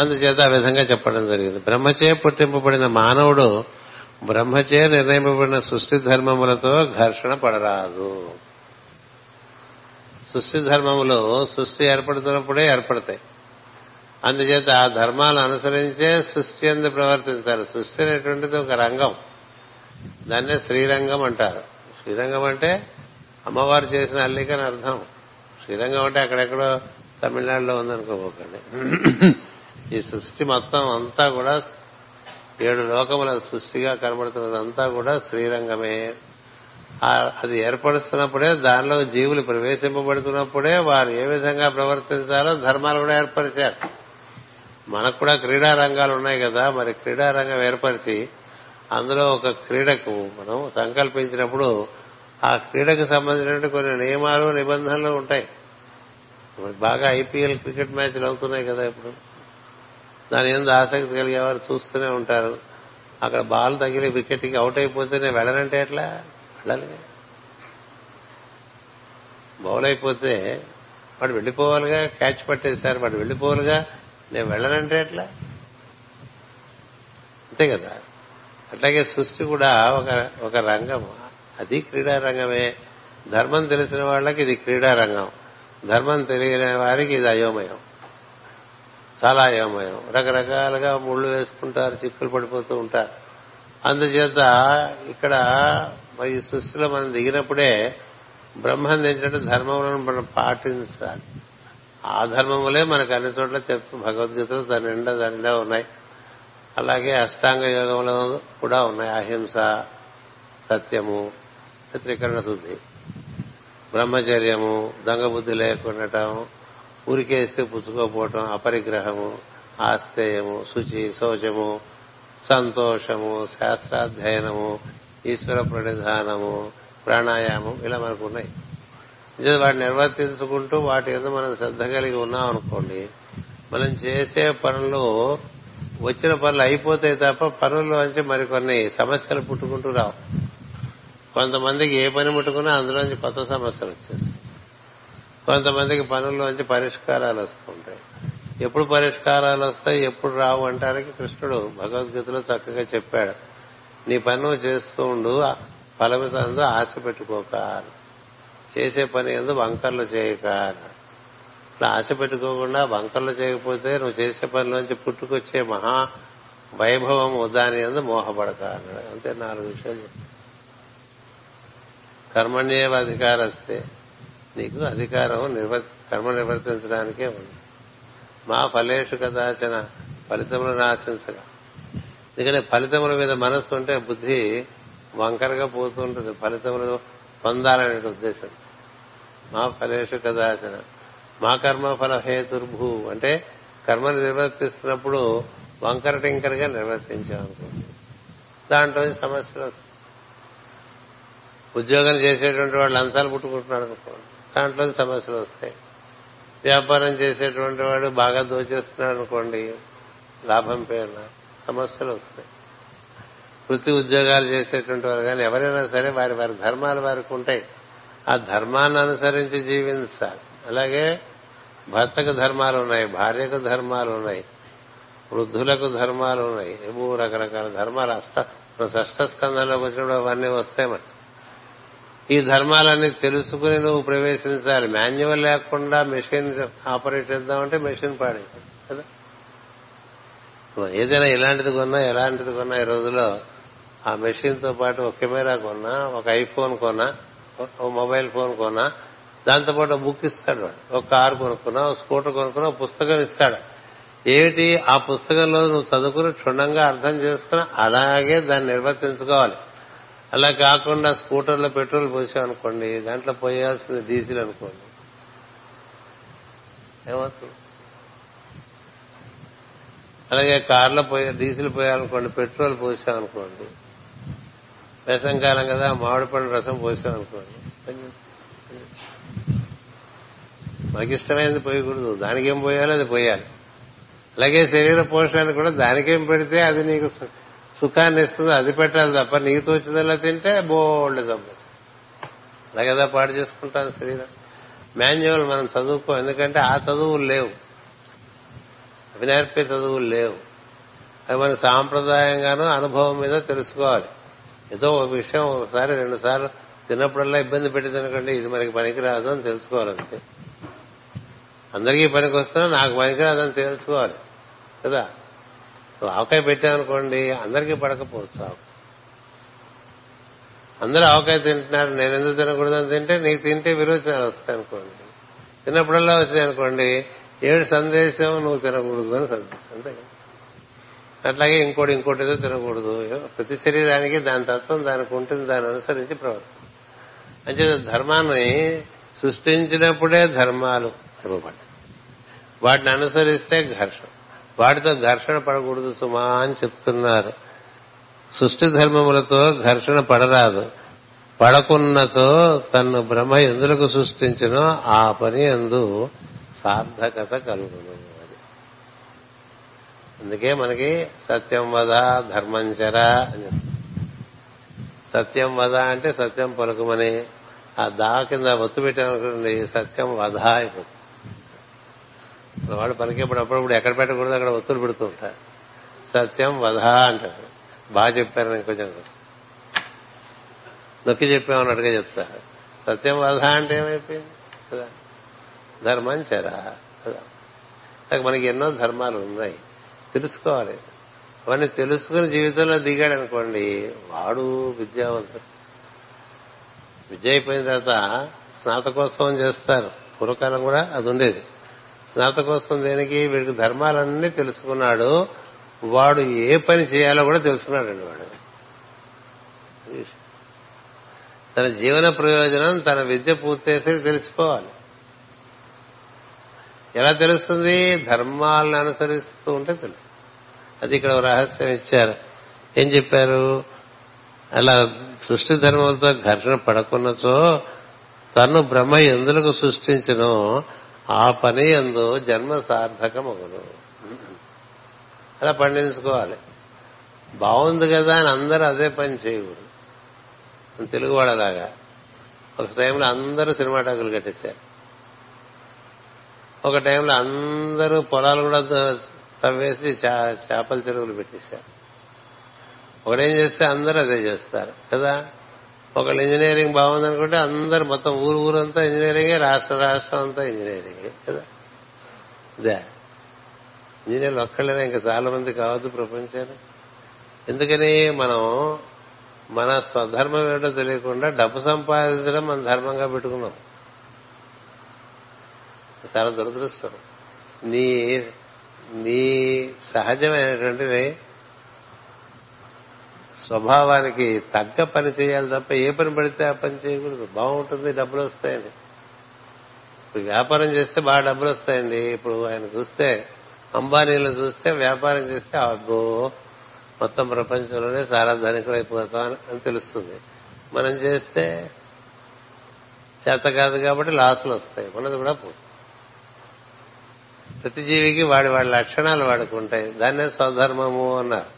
అందుచేత ఆ విధంగా చెప్పడం జరిగింది. బ్రహ్మచే పుట్టింపబడిన మానవుడు బ్రహ్మచే నిర్ణయింపబడిన సృష్టి ధర్మములతో ఘర్షణ పడరాదు. సృష్టి ధర్మములు సృష్టి ఏర్పడుతున్నప్పుడే ఏర్పడతాయి. అందుచేత ఆ ధర్మాలను అనుసరించే సృష్టి అందు ప్రవర్తించాలి. సృష్టి అనేటువంటిది ఒక రంగం. దాన్నే శ్రీరంగం అంటారు. శ్రీరంగం అంటే అమ్మవారు చేసిన అల్లికని అర్థం. శ్రీరంగం అంటే అక్కడెక్కడో తమిళనాడులో ఉందనుకోకండి. ఈ సృష్టి మొత్తం అంతా కూడా 7 లోకముల సృష్టిగా కనబడుతున్నదంతా కూడా శ్రీరంగమే. అది ఏర్పరుస్తున్నప్పుడే, దానిలో జీవులు ప్రవేశింపబడుతున్నప్పుడే వారు ఏ విధంగా ప్రవర్తించాలో ధర్మాలు కూడా ఏర్పరిచారు. మనకు కూడా క్రీడారంగాలు ఉన్నాయి కదా. మరి క్రీడారంగం ఏర్పరిచి అందులో ఒక క్రీడకు మనం సంకల్పించినప్పుడు ఆ క్రీడకు సంబంధించిన కొన్ని నియమాలు నిబంధనలు ఉంటాయి. బాగా IPL క్రికెట్ మ్యాచ్లు అవుతున్నాయి కదా ఇప్పుడు. దాని ఎందుకు ఆసక్తి కలిగేవారు చూస్తూనే ఉంటారు. అక్కడ బాల్ తగిలి వికెట్కి అవుట్ అయిపోతే నేను వెళ్ళనంటే ఎట్లా? వెళ్ళాలి. బౌల్ అయిపోతే వాడు వెళ్ళిపోవాలిగా. క్యాచ్ పట్టేశారు, వాడు వెళ్ళిపోవాలిగా. నేను వెళ్ళనంటే ఎట్లా? అంతే కదా. అట్లాగే సృష్టి కూడా ఒక రంగం. అది క్రీడారంగమే. ధర్మం తెలిసిన వాళ్ళకి ఇది క్రీడారంగం, ధర్మం తెలియని వారికి ఇది అయోమయం, చాలా అయోమయం. రకరకాలుగా ముళ్ళు వేసుకుంటారు, చిక్కులు పడిపోతూ ఉంటారు. అందుచేత ఇక్కడ మరి ఈ సృష్టిలో మనం దిగినప్పుడే బ్రహ్మం దించినట్టు ధర్మములను మనం పాటించాలి. ఆ ధర్మములే మనకు అన్ని చోట్ల చెప్తూ భగవద్గీతలో తన నిండా దానిలో ఉన్నాయి. అలాగే అష్టాంగ యోగంలో కూడా ఉన్నాయి. అహింస, సత్యము, త్రికరణ శుద్ధి, బ్రహ్మచర్యము, దొంగ బుద్ధి లేకుండటం, ఉరికేస్తే పుచ్చుకోపోవటం, అపరిగ్రహము, ఆస్తేయము, శుచి, శౌచము, సంతోషము, శాస్త్రాధ్యయనము, ఈశ్వర ప్రణిధానము, ప్రాణాయామం, ఇలా మనకు ఉన్నాయి. వాటిని నిర్వర్తించుకుంటూ వాటి మీద మనం శ్రద్ధ కలిగి ఉన్నాం అనుకోండి, మనం చేసే పనులు వచ్చిన పనులు అయిపోతాయి తప్ప పనుల్లోంచి మరికొన్ని సమస్యలు పుట్టుకుంటూ రావు. కొంతమందికి ఏ పని ముట్టుకున్నా అందులోంచి కొత్త సమస్యలు వచ్చేస్తాయి. కొంతమందికి పనుల్లోంచి పరిష్కారాలు వస్తుంటాయి. ఎప్పుడు పరిష్కారాలు వస్తాయి, ఎప్పుడు రావు అంటానికి కృష్ణుడు భగవద్గీతలో చక్కగా చెప్పాడు. నీ పని చేస్తూ ఉండు, ఫలమితందు ఆశ పెట్టుకోక, చేసే పని ఎందు వంకర్లు చేయక. ఇట్లా ఆశ పెట్టుకోకుండా వంకర్లు చేయకపోతే నువ్వు చేసే పనిలోంచి పుట్టుకొచ్చే మహా వైభవం దాని ఎందు మోహపడక అన్నాడు. అంతే, నాలుగు విషయాలు. కర్మణ్యేవ అధికారస్తే, నీకు అధికారం కర్మ నిర్వర్తించడానికే ఉంది. మా ఫలేషు కదాచన, ఫలితములను ఆశించక. ఎందుకంటే ఫలితముల మీద మనస్సు ఉంటే బుద్ధి వంకరగా పోతూ ఉంటుంది. ఫలితములు పొందాలనే ఉద్దేశం. మా ఫలేషు కదాచన, మా కర్మ ఫల హేతుర్భూ అంటే కర్మను నిర్వర్తిస్తున్నప్పుడు వంకర టింకరగా నిర్వర్తించామనుకోండి, దాంట్లో సమస్యలు వస్తాయి. ఉద్యోగం చేసేటువంటి వాళ్ళు లంచాలు పుట్టుకుంటున్నాడు అనుకోండి, దాంట్లో సమస్యలు వస్తాయి. వ్యాపారం చేసేటువంటి వాడు బాగా దోచేస్తున్నాడు అనుకోండి, లాభం పేరున సమస్యలు వస్తాయి. వృత్తి ఉద్యోగాలు చేసేటువంటి వారు కానీ ఎవరైనా సరే వారి వారి ధర్మాలు వారికి ఉంటాయి. ఆ ధర్మాన్ని అనుసరించి జీవించాలి. అలాగే భర్తకు ధర్మాలు ఉన్నాయి, భార్యకు ధర్మాలు ఉన్నాయి, వృద్ధులకు ధర్మాలు ఉన్నాయి. ఏవో రకరకాల ధర్మాలు షష్ఠ స్కంధంలోకి వచ్చినప్పుడు అవన్నీ వస్తాయి. మనం ఈ ధర్మాలన్నీ తెలుసుకుని నువ్వు ప్రవేశించాలి. మాన్యువల్ లేకుండా మెషిన్ ఆపరేట్ చేద్దామంటే మెషిన్ పాడైపోతుంది కదా. ఏదైనా ఇలాంటిది కొన్నా, ఎలాంటిది కొన్నా ఈ రోజులో ఆ మెషిన్ తో పాటు ఒక కెమెరా కొన్నా, ఒక ఐఫోన్ కొన్నా, ఒక మొబైల్ ఫోన్ కొన్నా, దాంతోపాటు ఒక బుక్ ఇస్తాడు వాడు. ఒక కారు కొనుక్కున్నా, ఒక స్కూటర్ కొనుక్కున్నా, ఒక పుస్తకం ఇస్తాడు. ఏమిటి ఆ పుస్తకంలో నువ్వు చదువుకుని క్షుణ్ణంగా అర్థం చేసుకుని అలాగే దాన్ని నిర్వర్తించుకోవాలి. అలా కాకుండా స్కూటర్లో పెట్రోల్ పోసామనుకోండి, దాంట్లో పోయాల్సింది డీజిల్ అనుకోండి, ఏమవుతుంది? అలాగే కార్లో డీజిల్ పోయాలనుకోండి, పెట్రోల్ పోసామనుకోండి, రసం కాలం కదా మామిడి పండు రసం పోసామనుకోండి, మనకి ఇష్టమైనది పోయకూడదు, దానికేం పోయాలో అది పోయాలి. అలాగే శరీర పోషణాన్ని కూడా దానికేం పెడితే అది నీకు సుఖాన్ని ఇస్తుంది, అది పెట్టాలి తప్ప నీకు తోచిందలా తింటే బోల్డ్ జబ్బు అలాగేదా పాడు చేసుకుంటాం శరీరం. మాన్యువల్ మనం చదువుకోం, ఎందుకంటే ఆ చదువులు లేవు, అవి నేర్పే చదువులు లేవు. అవి మన సాంప్రదాయంగానూ అనుభవం మీద తెలుసుకోవాలి. ఏదో ఒక విషయం ఒకసారి రెండుసార్లు తిన్నప్పుడల్లా ఇబ్బంది పెట్టింది అనుకోండి, ఇది మనకి పనికిరాదు అని తెలుసుకోవాలంటే. అందరికీ పనికి వస్తున్నా నాకు పనికిరాదని తెలుసుకోవాలి కదా. ఆవకాయ పెట్టామనుకోండి, అందరికీ పడకపోవచ్చు. అందరూ ఆవకాయ తింటున్నారు, నేను ఎందుకు తినకూడదని తింటే నీకు తింటే విరోచనాలు వస్తాయి అనుకోండి. తిన్నప్పుడల్లా వచ్చాయి అనుకోండి, ఏడు సందేశం నువ్వు తినకూడదు అని సందేశం, అంతే కదా. అట్లాగే ఇంకోటి ఏదో తినకూడదు. ప్రతి శరీరానికి దాని తత్వం దానికి ఉంటుంది, దాన్ని అనుసరించి ప్రవర్తన. అంటే ధర్మాన్ని సృష్టించినప్పుడే ధర్మాలు ఇవ్వబడ్డాయి. వాటిని అనుసరిస్తే ఘర్షణ, వాటితో ఘర్షణ పడకూడదు సుమా అని చెప్తున్నారు. సృష్టి ధర్మములతో ఘర్షణ పడరాదు, పడకున్నతో తన్ను బ్రహ్మ ఎందులకు సృష్టించినో ఆ పని ఎందు సార్థకత కలుగును. అది అందుకే మనకి సత్యం వద ధర్మం చర అని చెప్తారు. సత్యం వద అంటే సత్యం పలుకుమని, ఆ దా కింద ఒత్తు పెట్టామనుకోండి సత్యం వధ అయిపోతుంది. వాళ్ళు పలికేప్పుడు అప్పుడప్పుడు ఎక్కడ పెట్టకూడదు అక్కడ ఒత్తులు పెడుతూ ఉంటారు. సత్యం వధ అంటారు. బాగా చెప్పారు, నేను కొంచెం నొక్కి చెప్పామన్నట్టుగా చెప్తారు. సత్యం వధ అంటే ఏమైపోయింది కదా, ధర్మం చరా కదా. మనకి ఎన్నో ధర్మాలు ఉన్నాయి, తెలుసుకోవాలి. అవన్నీ తెలుసుకుని జీవితంలో దిగాడు అనుకోండి, వాడు విద్యావంతుడు. విద్య అయిపోయిన తర్వాత స్నాతకోత్సవం చేస్తారు. పూర్వకాలం కూడా అది ఉండేది. స్నాతకోత్సవం దేనికి? వీడికి ధర్మాలన్నీ తెలుసుకున్నాడు, వాడు ఏ పని చేయాలో కూడా తెలుసుకున్నాడండి. వాడు తన జీవన ప్రయోజనం తన విద్య పూర్తయ్యేసరికి తెలుసుకోవాలి. ఎలా తెలుస్తుంది? ధర్మాలను అనుసరిస్తూ ఉంటే తెలుస్తుంది. అది ఇక్కడ రహస్యం ఇచ్చారు. ఏం చెప్పారు? అలా సృష్టి ధర్మంతో ఘర్షణ పడకున్నచో తను బ్రహ్మ ఎందులకు సృష్టించను, ఆ పని ఎందు జన్మ సార్థకమగును. అలా పండించుకోవాలి. బాగుంది కదా అని అందరూ అదే పని చేయకూడదు. తెలుగువాడలాగా ఒక టైంలో అందరూ సినిమా టాకులు కట్టేశారు, ఒక టైంలో అందరూ పొలాలు కూడా తవ్వేసి చేపల చెరువులు పెట్టేశారు. ఒకడేం చేస్తే అందరూ అదే చేస్తారు కదా. ఒకళ్ళు ఇంజనీరింగ్ బాగుందనుకుంటే అందరు మొత్తం ఊరు ఊరంతా ఇంజనీరింగే, రాష్ట్ర రాష్ట్రం అంతా ఇంజనీరింగే కదా. అదే ఇంజనీర్లు ఒక్కళ్ళేనా, ఇంకా చాలా మంది కావద్దు ప్రపంచాన్ని. ఎందుకని? మనం మన స్వధర్మం ఏమిటో తెలియకుండా డబ్బు సంపాదించడం మనం ధర్మంగా పెట్టుకున్నాం. చాలా దురదృష్టం. నీ నీ సహజమైనటువంటిది స్వభావానికి తగ్గ పని చేయాలి తప్ప ఏ పని పడితే ఆ పని చేయకూడదు. బాగుంటుంది, డబ్బులు వస్తాయండి. ఇప్పుడు వ్యాపారం చేస్తే బాగా డబ్బులు వస్తాయండి. ఇప్పుడు ఆయన చూస్తే అంబానీలు చూస్తే వ్యాపారం చేస్తే అబ్బో మొత్తం ప్రపంచంలోనే సారా ధనికులు అయిపోతాం అని తెలుస్తుంది. మనం చేస్తే చేత కాదు కాబట్టి లాసులు వస్తాయి, మనది కూడా పోతుంది. ప్రతి జీవికి వాడి వాడి లక్షణాలు వాడుకుంటాయి. దాన్నే స్వధర్మము అన్నారు.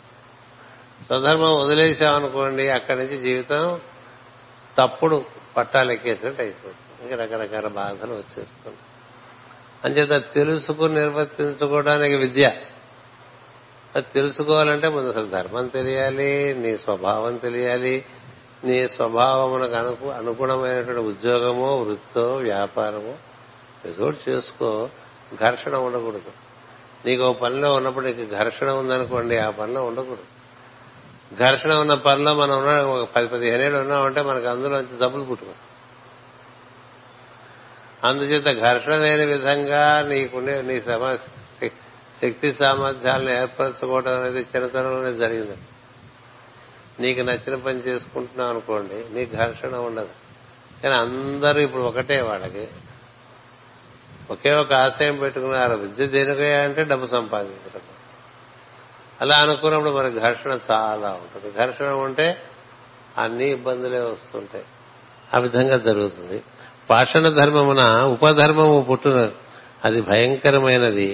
స్వధర్మం వదిలేసామనుకోండి, అక్కడి నుంచి జీవితం తప్పుడు పట్టాలెక్కేసినట్టు అయిపోతుంది. ఇంకా రకరకాల బాధలు వచ్చేస్తుంది. అంచేత తెలుసుకుని నిర్వర్తించుకోవడానికి విద్య. అది తెలుసుకోవాలంటే ముందు అసలు ధర్మం తెలియాలి, నీ స్వభావం తెలియాలి. నీ స్వభావమునకు అనుగుణమైనటువంటి ఉద్యోగమో వృత్తో వ్యాపారమో రిజోర్ట్ చేసుకో. ఘర్షణ ఉండకూడదు. నీకు ఒక పనిలో ఉన్నప్పుడు నీకు ఘర్షణ ఉందనుకోండి, ఆ పనిలో ఉండకూడదు. ఘర్షణ ఉన్న పనిలో మనం ఉన్న 10-15 ఏళ్ళు ఉన్నామంటే మనకు అందులోంచి జబ్బులు పుట్టుకొస్తాయి. అందుచేత ఘర్షణ లేని విధంగా నీకుండే నీ శక్తి సామర్థ్యాలను ఏర్పరచుకోవడం అనేది చిన్నతనంలోనే జరిగిందండి. నీకు నచ్చిన పని చేసుకుంటున్నావు అనుకోండి, నీకు ఘర్షణ ఉండదు. కానీ అందరూ ఇప్పుడు ఒకటే, వాళ్ళకి ఒకే ఒక ఆశయం పెట్టుకున్నారు. విద్య దేనికయ్యా అంటే డబ్బు సంపాదించడం. అలా అనుకున్నప్పుడు మనకి ఘర్షణ చాలా ఉంటుంది. ఘర్షణ ఉంటే అన్ని ఇబ్బందులే వస్తుంటాయి. ఆ విధంగా జరుగుతుంది. పాషాణ ధర్మమున ఉపధర్మము పుట్టున, అది భయంకరమైనది.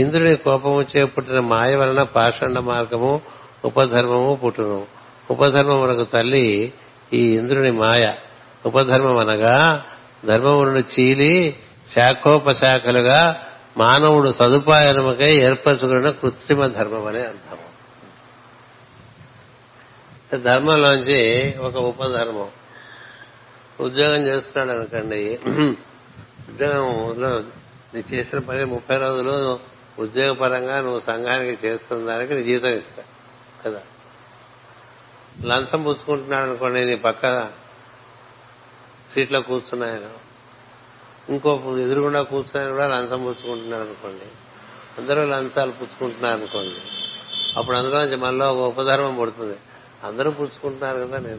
ఇంద్రుని కోపము చే పుట్టిన మాయ వలన పాషాణ మార్గము ఉపధర్మము పుట్టును. ఉపధర్మమునకు తల్లి ఈ ఇంద్రుని మాయ. ఉపధర్మం అనగా ధర్మమును చీలి శాఖోపశాఖలుగా మానవుడు సదుపాయముకై ఏర్పరచుకున్న కృత్రిమ ధర్మం అనే అర్థం. ధర్మంలోంచి ఒక ఉపధర్మం. ఉద్యోగం చేస్తున్నాడు అనుకోండి, ఉద్యోగంలో నీ చేసిన పని 30 రోజులు ఉద్యోగపరంగా నువ్వు సంఘానికి చేస్తున్న దానికి నీ జీతం ఇస్తా కదా. లంచం పుచ్చుకుంటున్నాడు అనుకోండి, నీ పక్క సీట్లో కూర్చున్నాయను ఇంకో ఎదురుగుండా కూర్చున్నాయని కూడా లంచం పుచ్చుకుంటున్నాడు అనుకోండి, అందరూ లంచాలు పుచ్చుకుంటున్నారు అనుకోండి, అప్పుడు అందులో మనలో ఒక ఉపధర్మం పడుతుంది. అందరూ పుచ్చుకుంటున్నారు కదా,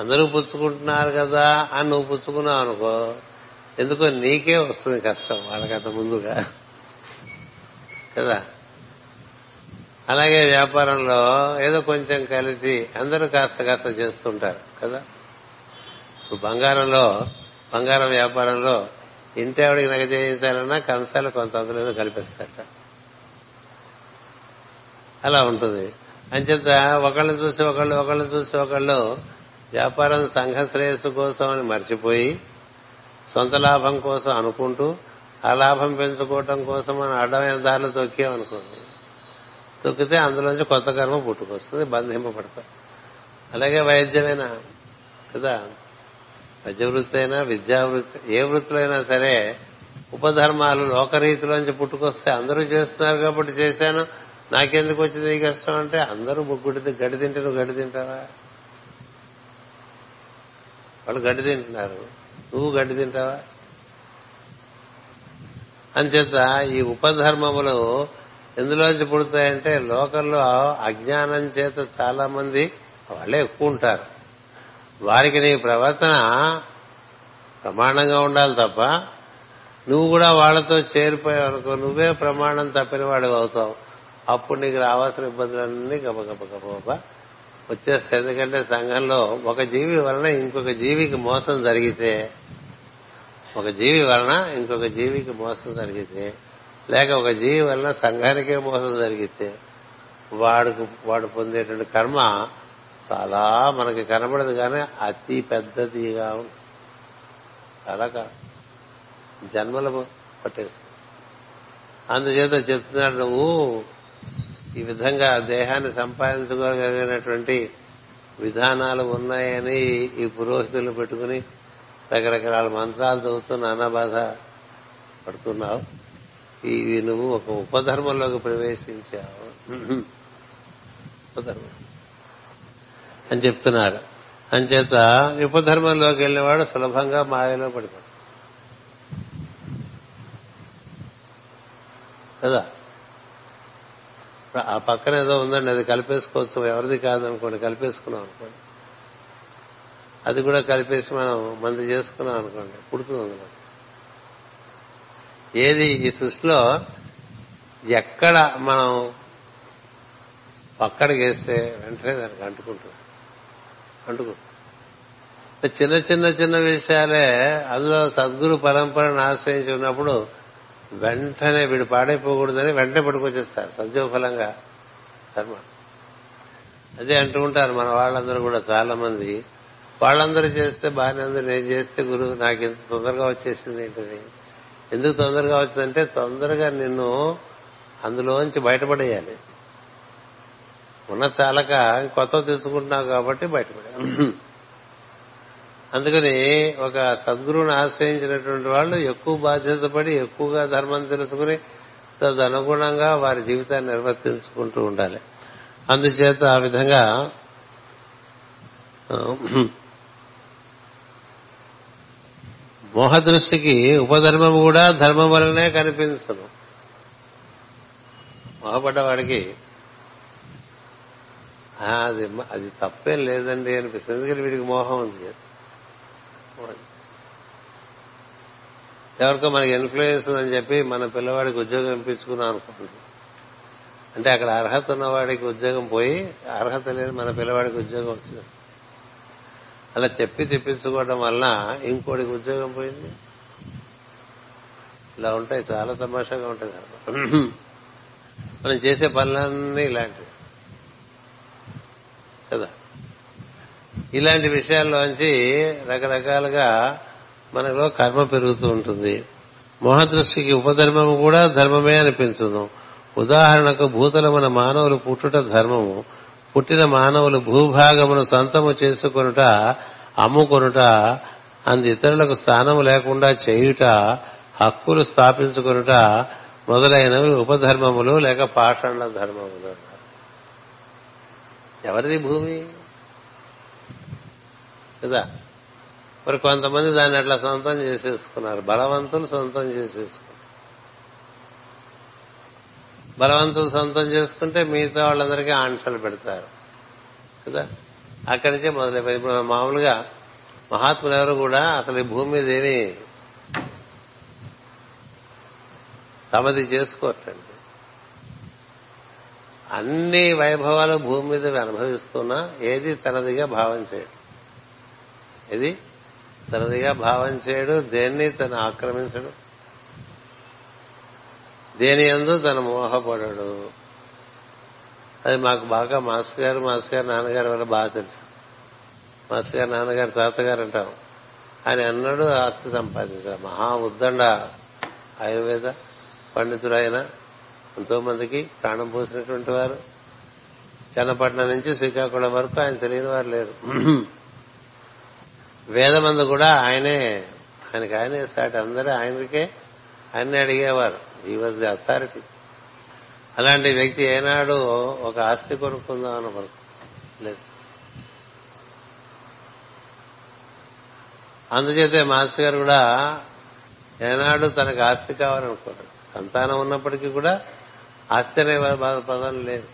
అందరూ పుచ్చుకుంటున్నారు కదా అని నువ్వు పుచ్చుకున్నావు అనుకో, ఎందుకో నీకే వస్తుంది కష్టం వాళ్ళకంత ముందుగా కదా. అలాగే వ్యాపారంలో ఏదో కొంచెం కలిసి అందరూ కాస్త కాస్త చేస్తుంటారు కదా. ఇప్పుడు బంగారం వ్యాపారంలో ఇంటి ఆవిడికి నగ చేయించాలన్నా కంసాలు కొంత అందులో కలిపేస్తారట. అలా ఉంటుంది. అంచేత ఒకళ్ళు చూసి ఒకళ్ళు వ్యాపారం సంఘ శ్రేయస్సు కోసం అని మర్చిపోయి సొంత లాభం కోసం అనుకుంటూ ఆ లాభం పెంచుకోవటం కోసం మనం అడ్డమైన దారులు తొక్కామనుకోండి, తొక్కితే అందులోంచి కొత్త కర్మ పుట్టుకొస్తుంది, బంధింపబడతాం. అలాగే వైద్యమైనా కదా, వైద్య వృత్తి అయినా విద్యావృత్తి ఏ వృత్తిలో అయినా సరే ఉపధర్మాలు లోకరీతిలోంచి పుట్టుకొస్తాయి. అందరూ చేస్తున్నారు కాబట్టి చేశాను, నాకెందుకు వచ్చింది ఈ కష్టం అంటే అందరూ గడ్డి తింటే నువ్వు గడ్డి తింటావా? వాళ్ళు గడ్డి తింటున్నారు, నువ్వు గడ్డి తింటావా? అంచేత ఈ ఉపధర్మములు ఎందులోంచి పుడతాయంటే, లోకంలో అజ్ఞానం చేత చాలా మంది వాళ్ళే ఎక్కువ ఉంటారు. వారికి నీ ప్రవర్తన ప్రమాణంగా ఉండాలి తప్ప నువ్వు కూడా వాళ్లతో చేరిపోయావు అనుకో, నువ్వే ప్రమాణం తప్పిన వాడు అవుతావు. అప్పుడు నీకు రావాల్సిన ఇబ్బందులన్నీ గబగబ వచ్చేస్తాయి. ఎందుకంటే సంఘంలో ఒక జీవి వలన ఇంకొక జీవికి మోసం జరిగితే, లేక ఒక జీవి వలన సంఘానికే మోసం జరిగితే వాడు పొందేటువంటి కర్మ చాలా మనకి కనబడదు, కానీ అతి పెద్దదిగా ఉంటుంది. చాలా జన్మలు పట్టేస్తుంది. అందుచేత చెప్తున్నాడు, నువ్వు ఈ విధంగా దేహాన్ని సంపాదించుకోగలిగినటువంటి విధానాలు ఉన్నాయని ఈ పురోహితులు పెట్టుకుని రకరకాల మంత్రాలు చదువుతున్న అన్నబాధ పడుతున్నావు. ఇవి నువ్వు ఒక ఉపధర్మంలోకి ప్రవేశించావు అని చెప్తున్నారు. అంచేత ఉపధర్మంలోకి వెళ్ళేవాడు సులభంగా మాయలో పడిపోతాడు కదా. ఆ పక్కన ఏదో ఉందండి, అది కలిపేసుకోవచ్చు, ఎవరిది కాదనుకోండి, కలిపేసుకున్నాం అనుకోండి, అది కూడా కలిపేసి మనం మంది చేసుకున్నాం అనుకోండి, పుడుతుంది. ఏది ఈ సృష్టిలో ఎక్కడ మనం పక్కడికేస్తే వెంటనే దానికి అంటుకుంటాం. చిన్న చిన్న చిన్న విషయాలే అందులో సద్గురు పరంపరను ఆశ్రయించి ఉన్నప్పుడు వెంటనే వీడు పాడైపోకూడదని వెంటనే పట్టుకొచ్చేస్తారు సజీవఫలంగా కర్మ. అదే అంటూ ఉంటారు మన వాళ్ళందరూ కూడా చాలా మంది. వాళ్ళందరూ చేస్తే బాగానే ఉంది, నేను చేస్తే గురువు నాకు ఎంత తొందరగా వచ్చేసింది ఏంటిది, ఎందుకు తొందరగా వచ్చిందంటే తొందరగా నిన్ను అందులోంచి బయటపడేయాలి. ఉన్న చాలక కొత్త తెచ్చుకుంటున్నావు కాబట్టి బయటపడేయాలి. అందుకని ఒక సద్గురువుని ఆశ్రయించినటువంటి వాళ్ళు ఎక్కువ బాధ్యత పడి ఎక్కువగా ధర్మం తెలుసుకుని తదనుగుణంగా వారి జీవితాన్ని నిర్వర్తించుకుంటూ ఉండాలి. అందుచేత ఆ విధంగా మోహదృష్టికి ఉపధర్మం కూడా ధర్మం వలనే కనిపించను. మోహపడ్డవాడికి అది తప్పేం లేదండి అనిపిస్తుంది, ఎందుకంటే వీడికి మోహం ఉంది. ఎవరికో మనకి ఇన్ఫ్లుయెన్స్ ఉందని చెప్పి మన పిల్లవాడికి ఉద్యోగం ఇప్పించుకున్నాం అనుకుంటుంది, అంటే అక్కడ అర్హత ఉన్నవాడికి ఉద్యోగం పోయి అర్హత లేని మన పిల్లవాడికి ఉద్యోగం వచ్చింది. అలా చెప్పి తెప్పించుకోవడం వల్ల ఇంకోటికి ఉద్యోగం పోయింది. ఇలా ఉంటాయి, చాలా తమాషాగా ఉంటుంది. మనం చేసే పనులన్నీ ఇలాంటివి కదా. ఇలాంటి విషయాల్లోంచి రకరకాలుగా మనలో కర్మ పెరుగుతూ ఉంటుంది. మోహదృష్టికి ఉపధర్మము కూడా ధర్మమే అనిపించదు. ఉదాహరణకు భూతలమున మానవులు పుట్టుట ధర్మము. పుట్టిన మానవులు భూభాగమును సొంతము చేసుకొనుట, అమ్ముకొనుట, అందు ఇతరులకు స్థానం లేకుండా చేయుట, హక్కులు స్థాపించుకొనుట మొదలైనవి ఉపధర్మములు లేక పాషాణ ధర్మములు. ఎవరిది భూమి కదా. మరి కొంతమంది దాన్ని అట్లా సొంతం చేసేసుకున్నారు, బలవంతులు సొంతం చేసుకుంటే మిగతా వాళ్ళందరికీ ఆంక్షలు పెడతారు కదా. అక్కడి నుంచే మొదలైపోయింది. ఇప్పుడు మామూలుగా మహాత్ములు ఎవరు కూడా అసలు ఈ భూమి మీద ఏమి తమది చేసుకోవచ్చండి. అన్ని వైభవాలు భూమి మీద అనుభవిస్తున్నా ఏది తనదిగా భావం చేయడం, దేన్ని తను ఆక్రమించడు, దేని యందు తను మోహపడడు. అది మాకు బాగా మాస్టర్ గారు నాన్నగారు వల్ల బాగా తెలుసు. మాస్టర్ గారు నాన్నగారు తాతగారు అంటాం. ఆయన ఎన్నడూ ఆస్తి సంపాదించారు. మహా ఉద్దండ ఆయుర్వేద పండితుడు ఆయన, ఎంతో మందికి ప్రాణం పోసినటువంటి వారు. చన్నపట్నం నుంచి శ్రీకాకుళం వరకు ఆయన తెలియని వారు లేరు. వేదమందు కూడా ఆయనే సాటి, అందరూ ఆయన్నే అడిగేవారు. He was the authority. అలాంటి వ్యక్తి ఏనాడు ఒక ఆస్తి కొనుక్కుందామని లేదు. అందుచేతే మాస్టర్ గారు కూడా ఏనాడు తనకు ఆస్తి కావాలనుకోడు. సంతానం ఉన్నప్పటికీ కూడా ఆస్తి అనే పదం లేదు.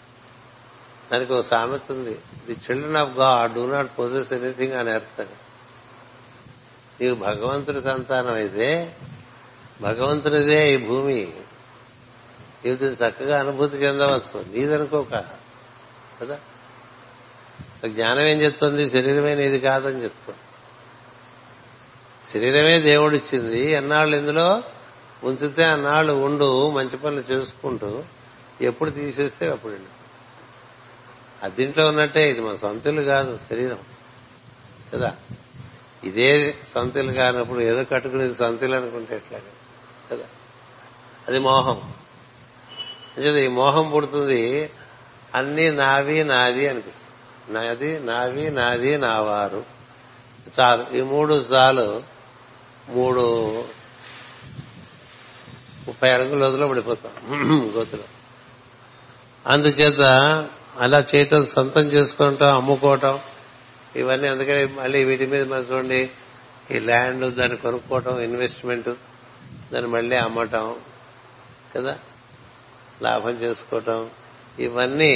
దానికి ఒక సామెత ఉంది, the children of God do not possess anything అని అర్థం. నీవు భగవంతుడి సంతానం అయితే భగవంతునిదే ఈ భూమి, నీవు చక్కగా అనుభూతి చెందవచ్చు, నీదనుకోక కదా. జ్ఞానం ఏం చెప్తుంది? శరీరమే నీది కాదని చెప్తుంది. శరీరమే దేవుడిచ్చింది, అన్నాళ్ళు ఇందులో ఉంచితే అన్నాళ్ళు ఉండు, మంచి పనులు చేసుకుంటూ, ఎప్పుడు తీసేస్తే అప్పుడు అదింట్లో ఉన్నట్టే. ఇది మన సొంతలు కాదు శరీరం కదా. ఇదే సొంతలు కానప్పుడు ఏదో కట్టుకునేది సొంతలు అనుకుంటే ఎట్లాగా కదా, అది మోహం. ఈ మోహం పుడుతుంది, అన్ని నావి నాది అనిపిస్తుంది. నాది నావి నాది నావారు చాలు, ఈ మూడు చాలు. 330 అడుగుల రోజులో పడిపోతాం గోతులో. అందుచేత అలా చేయటం, సొంతం చేసుకోవటం, అమ్ముకోవటం, ఇవన్నీ. అందుకని మళ్ళీ వీటి మీద మనం చూడండి, ఈ ల్యాండ్ దాన్ని కొనుక్కోవటం, ఇన్వెస్ట్మెంట్, దాన్ని మళ్ళీ అమ్మటం కదా, లాభం చేసుకోవటం, ఇవన్నీ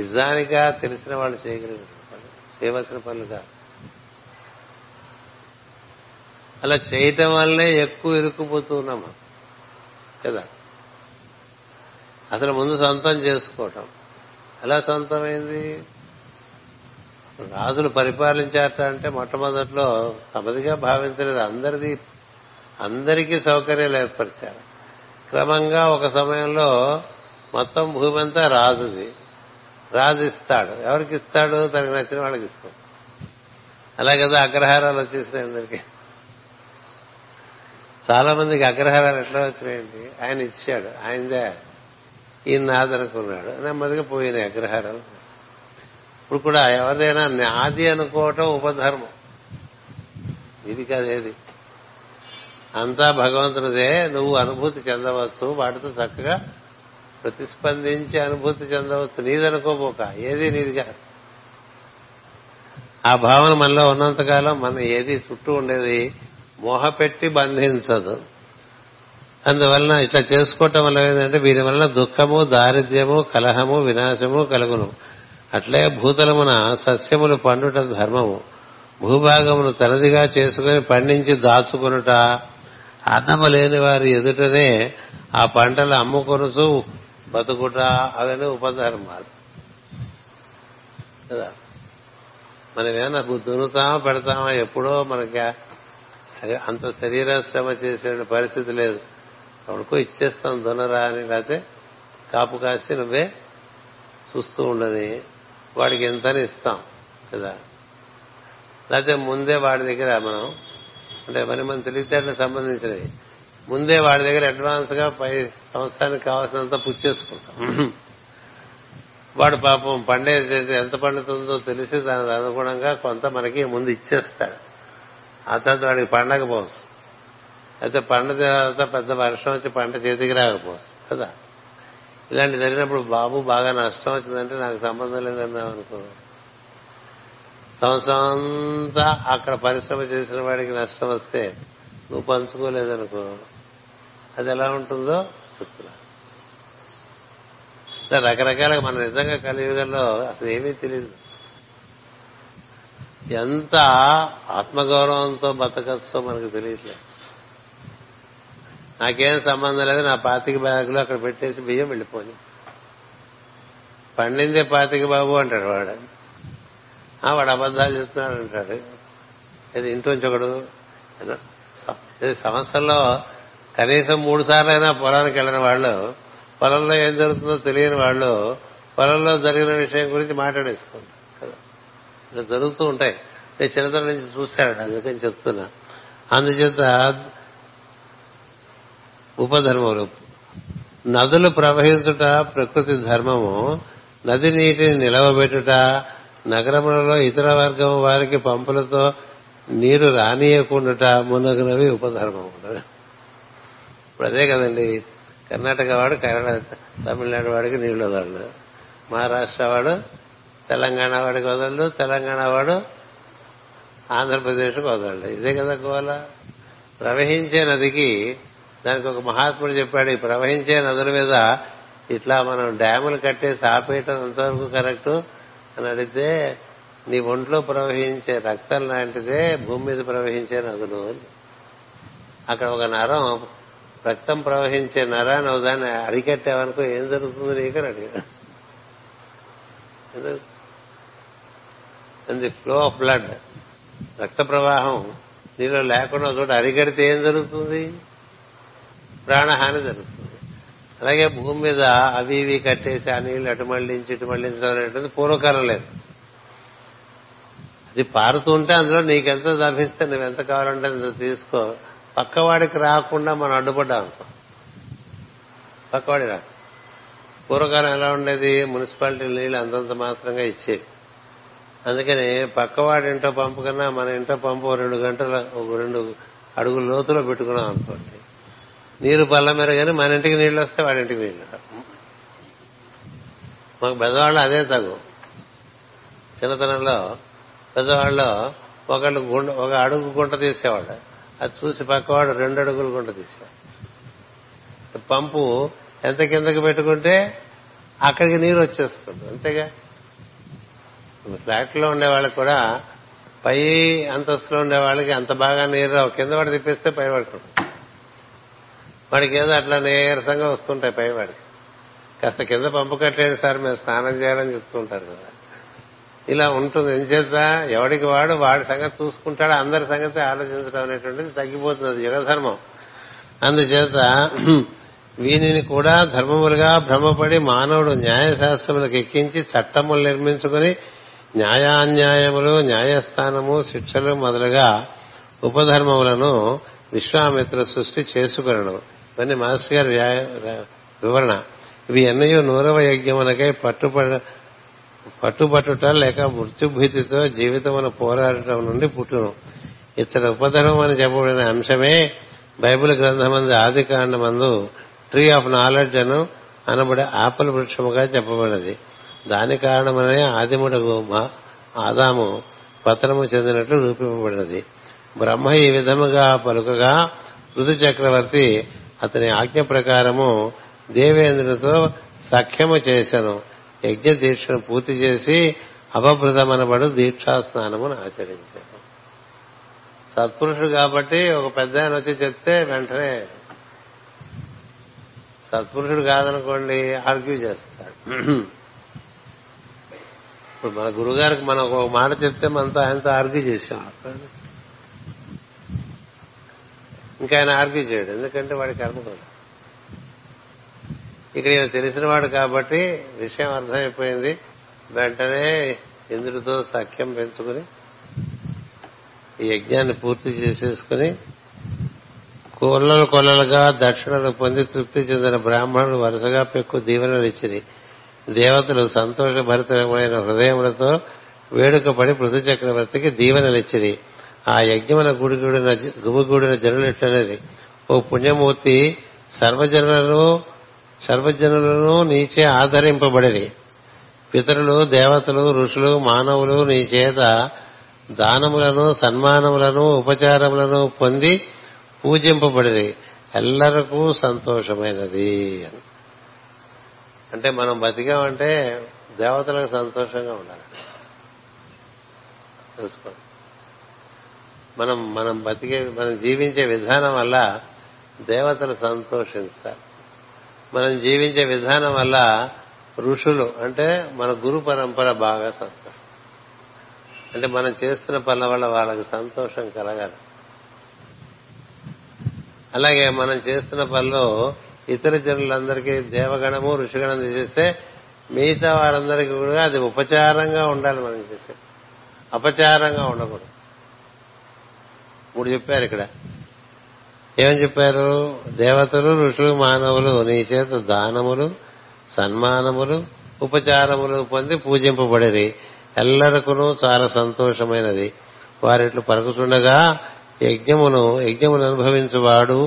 నిజానిగా తెలిసిన వాళ్ళు చేయవలసిన పనులు కాదు. అలా చేయటం వల్లే ఎక్కువ ఇరుక్కుపోతున్నాం కదా. అసలు ముందు సొంతం చేసుకోవటం. ఎలా సొంతమైంది? రాజులు పరిపాలించారట అంటే మొట్టమొదట్లో తమదిగా భావించలేదు, అందరికీ సౌకర్యాలు ఏర్పరిచారు. క్రమంగా ఒక సమయంలో మొత్తం భూమి అంతా రాజుది. రాజు ఇస్తాడు, ఎవరికి ఇస్తాడు? తనకు నచ్చిన వాళ్ళకి ఇస్తాడు. అలా కదా అగ్రహారాలు వచ్చేసినాయి అందరికీ. చాలా మందికి అగ్రహారాలు ఎట్లా వచ్చినాయండి, ఆయన ఇచ్చాడు, ఆయనదే, ఈయన నాదనుకున్నాడు, నెమ్మదిగా పోయినాయి అగ్రహారాలు. ఇప్పుడు కూడా ఎవరిదైనా నాది అనుకోవటం ఉపధర్మం. ఇది కాదేది, అంతా భగవంతునిదే, నువ్వు అనుభూతి చెందవచ్చు, వాటితో చక్కగా ప్రతిస్పందించి అనుభూతి చెందవచ్చు, నీదనుకోబోక. ఏది నీది కాదు. ఆ భావన మనలో ఉన్నంతకాలం మన ఏది చుట్టూ ఉండేది మోహపెట్టి బంధించదు. అందువలన ఇట్లా చేసుకోవటం వల్ల ఏంటంటే వీరి వలన దుఃఖము, దారిద్ర్యము, కలహము, వినాశము కలుగును. అట్లే భూతలమున సస్యములు పండుట ధర్మము. భూభాగమును తనదిగా చేసుకుని పండించి దాచుకునుట, అన్నము లేని వారి ఎదుటనే ఆ పంటలు అమ్ముకొనుచు బతుకుట, అవన్నీ ఉపధర్మాలు కదా. మనమేమన్నా దున్నుతామా పెడతామా? ఎప్పుడో మనకి అంత శరీరాశ్రమ చేసే పరిస్థితి లేదు. ఎవరికో ఇచ్చేస్తాం దున్నరా అని, లేకపోతే కాపు కాసి నువ్వే చూస్తూ ఉండని వాడికి ఎంతని ఇస్తాం కదా. లేకపోతే ముందే వాడి దగ్గర మనం, అంటే మనం తెలివితేటలకు సంబంధించినవి, ముందే వాడి దగ్గర అడ్వాన్స్ గా పై సంవత్సరానికి కావాల్సినంత పుచ్చేసుకుంటాం. వాడు పాపం పండేది ఎంత పండుతుందో తెలిసి దానికి అనుగుణంగా కొంత మనకి ముందు ఇచ్చేస్తాడు. ఆ తర్వాత వాడికి పండకపోవచ్చు, అయితే పండ తర్వాత పెద్ద వర్షం వచ్చి పంట చేతికి రాకపోవచ్చు కదా. ఇలాంటి జరిగినప్పుడు బాబు బాగా నష్టం వచ్చిందంటే నాకు సంబంధం లేదన్నాం అనుకో, సంవత్సరం అంతా అక్కడ పరిశ్రమ చేసిన వాడికి నష్టం వస్తే నువ్వు పంచుకోలేదనుకో, అది ఎలా ఉంటుందో చెప్తున్నా. రకరకాలుగా మన నిజంగా కలియుగంలో అసలు ఏమీ తెలియదు. ఎంత ఆత్మగౌరవంతో బతకస్తో మనకు తెలియట్లేదు. నాకేం సంబంధం లేదు, నా 25 బ్యాగులు అక్కడ పెట్టేసి బియ్యం వెళ్ళిపోయి, పండిందే 25 బాబు అంటాడు వాడు. వాడు అబద్ధాలు చెప్తున్నాడు అంటాడు. అది ఇంట్లోంచి ఒకడు సంవత్సరంలో కనీసం 3 సార్లైనా పొలానికి వెళ్ళిన వాళ్ళు, పొలంలో ఏం జరుగుతుందో తెలియని వాళ్ళు పొలంలో జరిగిన విషయం గురించి మాట్లాడేసుకుంటారు కదా. ఇలా జరుగుతూ ఉంటాయి. నేను చిన్నతనం నుంచి చూశాను, అందుకని చెప్తున్నా. అందుచేత ఉపధర్మములు. నదులు ప్రవహించుట ప్రకృతి ధర్మము. నది నీటిని నిలవబెట్టుట, నగరములలో ఇతర వర్గం వారికి పంపులతో నీరు రానియకుండుట మునగునవి ఉపధర్మములు. ఇప్పుడు అదే కదండి, కర్ణాటక వాడు తమిళనాడు వాడికి నీళ్లు వదలడు, మహారాష్ట్ర వాడు తెలంగాణ వాడికి వదలడు, తెలంగాణ వాడు ఆంధ్రప్రదేశ్కి వదలడు. ఇదే కదా గోల. ప్రవహించే నదికి దానికి ఒక మహాత్ముడు చెప్పాడు, ఈ ప్రవహించే నదుల మీద ఇట్లా మనం డ్యాములు కట్టేసి ఆపేయటం ఎంతవరకు కరెక్టు అని అడిగితే, నీ ఒంట్లో ప్రవహించే రక్తం లాంటిదే భూమి మీద ప్రవహించే నదులు. అక్కడ ఒక నరం రక్తం ప్రవహించే నరాన్ని దాన్ని అరికట్టేవనుకో ఏం జరుగుతుంది నీకు అని అడిగా. ది ఫ్లో ఆఫ్ బ్లడ్, రక్త ప్రవాహం నీలో లేకుండా ఒకటి అరికడితే ఏం జరుగుతుంది? ప్రాణహాని జరుగుతుంది. అలాగే భూమి మీద అవి ఇవి కట్టేసి ఆ నీళ్లు అటు మళ్లించి ఇటు మళ్లించడం అనేటువంటిది పూర్వకాలం లేదు. అది పారుతూ ఉంటే అందులో నీకెంత లభిస్తే నువ్వెంత కావాలంటే అంత తీసుకో. పక్కవాడికి రాకుండా మనం అడ్డుపడ్డాం అనుకో, పక్కవాడి రా. పూర్వకాలం ఎలా ఉండేది, మున్సిపాలిటీ నీళ్లు అంతంత మాత్రంగా ఇచ్చేవి. అందుకని పక్కవాడి ఇంట్లో పంపు కన్నా మన ఇంట్లో పంపు 2 అడుగుల లోతులో పెట్టుకున్నాం అనుకోండి, నీరు పళ్ళ మెరగానే మన ఇంటికి నీళ్లు వస్తే వాడింటికి నీళ్ళు. మాకు పెద్దవాళ్ళు అదే తగు. చిన్నతనంలో పెద్దవాళ్ళు ఒకళ్ళు ఒక అడుగు గుంట తీసేవాడు, అది చూసి పక్కవాడు 2 అడుగులు గుంట తీసేవాడు. పంపు ఎంత కిందకి పెట్టుకుంటే అక్కడికి నీరు వచ్చేస్తుంది, అంతేగా. ఫ్లాట్ లో ఉండే వాళ్ళకి కూడా పై అంతస్తులో ఉండే వాళ్ళకి అంత బాగా నీరు రావు, కింద వాడు తిప్పిస్తే పై పడుతుంది. వాడికి ఏదో అట్లా నీరసంగా వస్తుంటాయి. పైవాడికి కాస్త కింద పంపు కట్టేయండి సార్, మేము స్నానం చేయాలని చెప్తుంటారు కదా. ఇలా ఉంటుంది. ఎంచేత ఎవడికి వాడు వాడి సంగతి చూసుకుంటాడు, అందరి సంగతి ఆలోచించడం అనేటువంటిది తగ్గిపోతుంది. అది జగధర్మం. అందుచేత వీనిని కూడా ధర్మములుగా భ్రమపడి మానవుడు న్యాయశాస్త్రములకు ఎక్కించి చట్టములు నిర్మించుకుని న్యాయాన్యాయములు, న్యాయస్థానము, శిక్షలు మొదలుగా ఉపధర్మములను విశ్వామిత్ర సృష్టి చేసుకునను. ఇవన్నీ మాస్టర్ గారి వివరణ. ఇవి ఎన్నయూ 100వ యజ్ఞమునకై పట్టుబట్టుట లేక మృత్యుభీతితో జీవితమును పోరాడటం నుండి పుట్టును. ఇతడు ఉపధర్మం అని చెప్పబడిన అంశమే బైబిల్ గ్రంథమందు ఆదికాండమందు ట్రీ ఆఫ్ నాలెడ్జ్ అను అనబడే ఆపిల్ వృక్షముగా చెప్పబడినది. దాని కారణమనే ఆదిముడగు ఆదాము పతనము చెందినట్లు రూపింపబడినది. బ్రహ్మ ఈ విధముగా పలుకగా ఋతు చక్రవర్తి అతని ఆజ్ఞ ప్రకారము దేవేంద్రునితో సఖ్యము చేశాను. యజ్ఞ దీక్షను పూర్తి చేసి అపభృతమనబడు దీక్షా స్నానమును ఆచరించాను. సత్పురుషుడు కాబట్టి ఒక పెద్ద ఆయన వచ్చి చెప్తే వెంటనే, సత్పురుషుడు కాదనుకోండి ఆర్గ్యూ చేస్తాడు. ఇప్పుడు మన గురుగారికి మనం ఒక మాట చెప్తే మనతో ఆయనతో ఆర్గ్యూ చేశాం, ఇంకా ఆయన ఆర్గ్యూ చేయడు, ఎందుకంటే వాడి కర్మ కూడా. ఇక్కడ ఈయన తెలిసినవాడు కాబట్టి విషయం అర్థమైపోయింది. వెంటనే ఇంద్రుడితో సఖ్యం పెంచుకుని ఈ యజ్ఞాన్ని పూర్తి చేసేసుకుని కొల్లలు కొల్లలుగా దక్షిణలు పొంది తృప్తి చెందిన బ్రాహ్మణులు వరుసగా పెక్కు దీవెనలు ఇచ్చిరి. దేవతలు సంతోషభరితమైన హృదయములతో వేడుక పడి పృథు చక్రవర్తికి దీవెనలిచ్చిరి. ఆ యజ్ఞమున గుమిగూడిన జనులు ఇట్లనేది, ఓ పుణ్యమూర్తి, సర్వజనులను నీచే ఆదరింపబడిరి. పితరులు, దేవతలు, ఋషులు, మానవులు నీ చేత దానములను, సన్మానములను, ఉపచారములను పొంది పూజింపబడిరి. ఎల్లరకూ సంతోషమైనది. అంటే మనం బతికామంటే దేవతలకు సంతోషంగా ఉండాలి, తెలుసుకోండి. మనం జీవించే విధానం వల్ల దేవతలు సంతోషిస్తారు. మనం జీవించే విధానం వల్ల ఋషులు అంటే మన గురు పరంపర బాగా సంతోషం. అంటే మనం చేస్తున్న పనుల వల్ల వాళ్ళకి సంతోషం కలగాలి. అలాగే మనం చేస్తున్న పనిలో ఇతర జనులందరికీ దేవగణము, ఋషిగణం చేస్తే మిగతా వారందరికీ కూడా అది ఉపచారంగా ఉండాలి. మనం చేసే అపచారంగా ఉండకూడదు. 3 చెప్పారు ఇక్కడ. ఏమని చెప్పారు? దేవతలు, ఋషులు, మానవులు నీ చేత దానములు, సన్మానములు, ఉపచారములు పొంది పూజింపబడిరి. ఎల్లరకును చాలా సంతోషమైనది. వారిట్లు పలుకుచుండగా యజ్ఞమును అనుభవించువాడు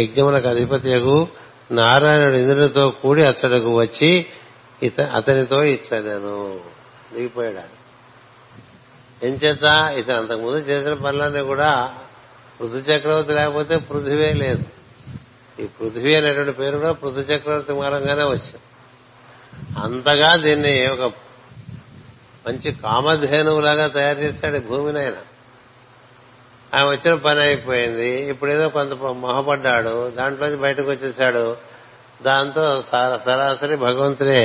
యజ్ఞమునకు అధిపతియగు నారాయణుడు ఇంద్రునితో కూడి అచ్చడకు వచ్చి అతనితో ఇట్లనెను. దిగిపోయాడు. ఎంచేత ఇతను అంతకుముందు చేసిన పనులన్నీ కూడా పృథు చక్రవర్తి లేకపోతే పృథువే లేదు. ఈ పృథువీ అనేటువంటి పేరు కూడా పృథు చక్రవర్తి మూలంగానే వచ్చింది. అంతగా దీన్ని ఒక మంచి కామధేనువులాగా తయారు చేశాడు భూమిని. ఆయన ఆమె వచ్చిన పని అయిపోయింది. ఇప్పుడేదో కొంత మొహపడ్డాడు, దాంట్లోంచి బయటకు వచ్చేశాడు. దాంతో సరాసరి భగవంతుడే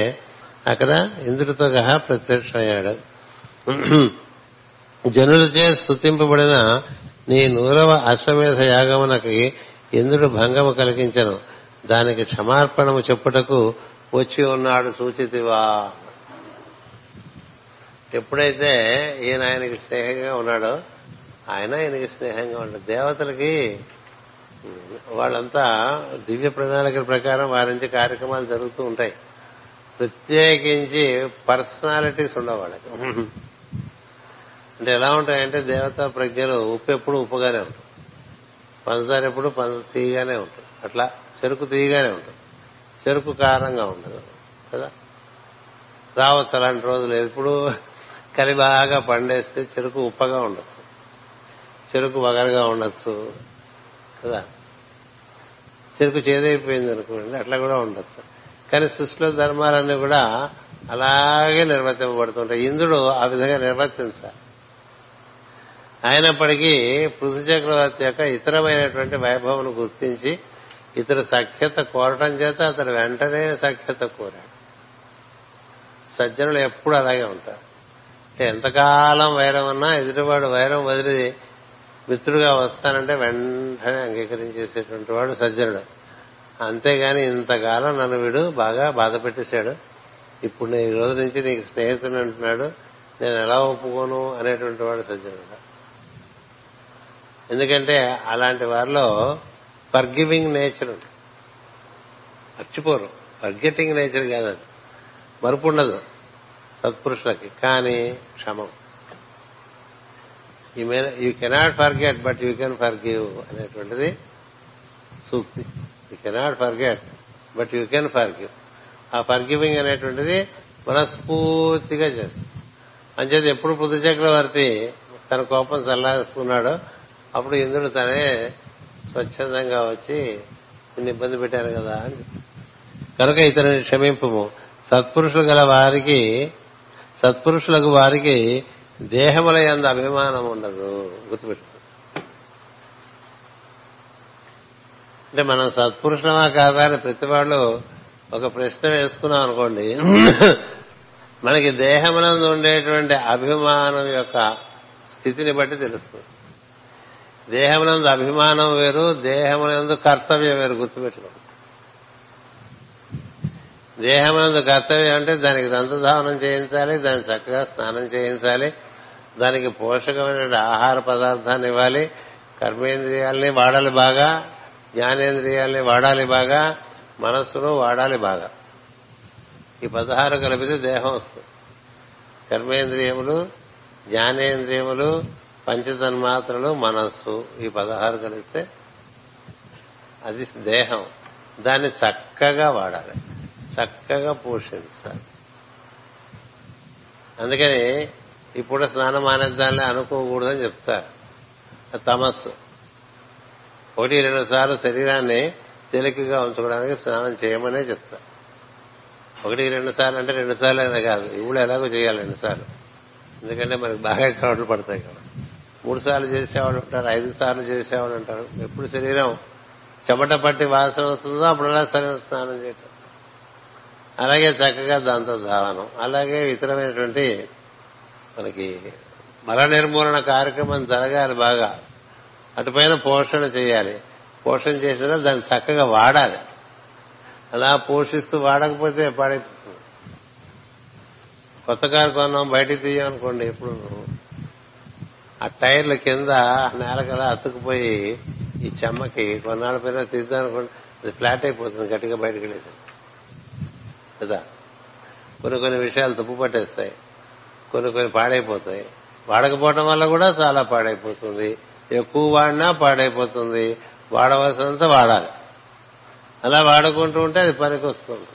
అక్కడ ఇంద్రుడితో సహా ప్రత్యక్షమయ్యాడు. జనులచే స్తుతింపబడిన నీ 100వ అశ్వమేధ యాగమునకి ఇంద్రుడు భంగము కలిగించను, దానికి క్షమార్పణము చెప్పుటకు వచ్చి ఉన్నాడు సూచితివా. ఎప్పుడైతే ఈయన ఆయనకి స్నేహంగా ఉన్నాడో ఆయన ఆయనకి స్నేహంగా ఉన్నాడు. దేవతలకి వాళ్ళంతా దివ్య ప్రణాళికల ప్రకారం వారి నుంచి కార్యక్రమాలు జరుగుతూ ఉంటాయి. ప్రత్యేకించి పర్సనాలిటీస్ ఉండవు వాళ్ళకి. అంటే ఎలా ఉంటాయంటే దేవతా ప్రజ్ఞలు ఉప్పు ఎప్పుడు ఉప్పుగానే ఉంటుంది, పంచదార ఎప్పుడు తీయగానే ఉంటుంది, అట్లా చెరుకు తీయగానే ఉంటుంది, చెరుకు కారంగా ఉండదు కదా. రావచ్చు అలాంటి రోజులు, ఎప్పుడు కలి బాగా పండేస్తే చెరుకు ఉప్పగా ఉండొచ్చు, చెరుకు వగరగా ఉండొచ్చు కదా. చెరుకు చేదైపోయింది అనుకోండి, అట్లా కూడా ఉండొచ్చు. కానీ సృష్టిలో ధర్మాలన్నీ కూడా అలాగే నిర్వర్తింపబడుతుంటాయి. ఇంద్రుడు ఆ విధంగా నిర్వర్తించాలి. అయినప్పటికీ పృథు చక్రవర్తి యొక్క ఇతరమైనటువంటి వైభవను గుర్తించి ఇతడు సఖ్యత కోరటం చేత అతడు వెంటనే సఖ్యత కోరాడు. సజ్జనులు ఎప్పుడు అలాగే ఉంటారు. ఎంతకాలం వైరం అన్నా ఎదుటివాడు వైరం వదిలి మిత్రుడుగా వస్తానంటే వెంటనే అంగీకరించేసేటువంటి వాడు సజ్జనుడు. అంతేగాని ఇంతకాలం నన్ను వీడు బాగా బాధ పెట్టేశాడు, ఇప్పుడు నేను ఈ రోజు నుంచి నీకు స్నేహితుడు అంటున్నాడు, నేను ఎలా ఒప్పుకోను అనేటువంటి వాడు సజ్జనుడు. ఎందుకంటే అలాంటి వారిలో ఫర్గివింగ్ నేచర్ ఉంటుంది. మర్చిపోరు, ఫర్గెటింగ్ నేచర్ కాదండి, మరుపు ఉండదు సత్పురుషులకి. కానీ క్షమం, you cannot forget but you can forgive అనేటువంటిది సూక్తి. You cannot forget but you can forgive. ఆ ఫర్గివింగ్ అనేటువంటిది మనస్ఫూర్తిగా చేస్తుంది. అంచేది ఎప్పుడు పృథు చక్రవర్తి తన కోపం చల్లార్చుకున్నాడో అప్పుడు ఇంద్రుడు తనే స్వచ్ఛందంగా వచ్చి నిన్ను ఇబ్బంది పెట్టాను కదా అని చెప్పాడు. కనుక ఇతరుని క్షమింపము. సత్పురుషులకు వారికి దేహముల యందు అభిమానం ఉండదు, గుర్తుపెట్టు. అంటే మనం సత్పురుషులమా కాదా అని ప్రతి వాళ్ళు ఒక ప్రశ్న వేసుకున్నాం అనుకోండి, మనకి దేహములందు ఉండేటువంటి అభిమానం యొక్క స్థితిని బట్టి తెలుస్తుంది. దేహములందు అభిమానం వేరు, దేహములందు కర్తవ్యం వేరు. గుర్తుపెట్టుకోండి, దేహమునందు కర్తవ్యం అంటే దానికి దంతధావనం చేయించాలి, దాన్ని చక్కగా స్నానం చేయించాలి, దానికి పోషకమైన ఆహార పదార్థాన్ని ఇవ్వాలి, కర్మేంద్రియాలని వాడాలి బాగా, జ్ఞానేంద్రియాలని వాడాలి బాగా, మనస్సును వాడాలి బాగా. ఈ 16 కలిపితే దేహం వస్తుంది. కర్మేంద్రియములు, జ్ఞానేంద్రియములు, పంచతన్మాత్రలు, మనస్సు, ఈ 16 కలిస్తే అది దేహం. దాన్ని చక్కగా వాడాలి, చక్కగా పోషించాలి. అందుకని ఇప్పుడు స్నానం మానేద్దాన్ని అనుకోకూడదని చెప్తారు. తమస్సు 1-2 సార్లు శరీరాన్ని తేలికగా ఉంచుకోవడానికి స్నానం చేయమనే చెప్తారు. 1-2 సార్లు అంటే 2 సార్లు అయినా కాదు, ఇప్పుడు ఎలాగో చేయాలి 2 సార్లు, ఎందుకంటే మనకు బాగా చోట్లు పడతాయి కదా. 3 సార్లు చేసేవాళ్ళు ఉంటారు, 5 సార్లు చేసేవాళ్ళు ఉంటారు. ఎప్పుడు శరీరం చెమట పట్టి వాసన వస్తుందో అప్పుడు అలా స్నానం చేయటం, అలాగే చక్కగా దాంతో ధావనం, అలాగే ఇతరమైనటువంటి మనకి మల నిర్మూలన కార్యక్రమం జరగాలి బాగా. అటుపైన పోషణ చేయాలి, పోషణ చేసినా దాన్ని చక్కగా వాడాలి. అలా పోషిస్తూ వాడకపోతే పాడైపోతుంది. కొత్త కారు కొన్నాం, బయటికి తీయమనుకోండి, ఎప్పుడు ఆ టైర్ల కింద నేలకలా అతుక్కుపోయి ఈ చెమ్మకి కొన్నాళ్ళ పైన తీద్దామనుకోండి, అది ఫ్లాట్ అయిపోతుంది, గట్టిగా బయటకు వెళ్ళేసాం కదా. కొన్ని విషయాలు తుప్పు పట్టేస్తాయి, కొన్ని పాడైపోతాయి. వాడకపోవడం వల్ల కూడా చాలా పాడైపోతుంది. ఎక్కువ వాడినా పాడైపోతుంది. వాడవలసినంత వాడాలి. అలా వాడుకుంటూ ఉంటే అది పనికి వస్తుంది,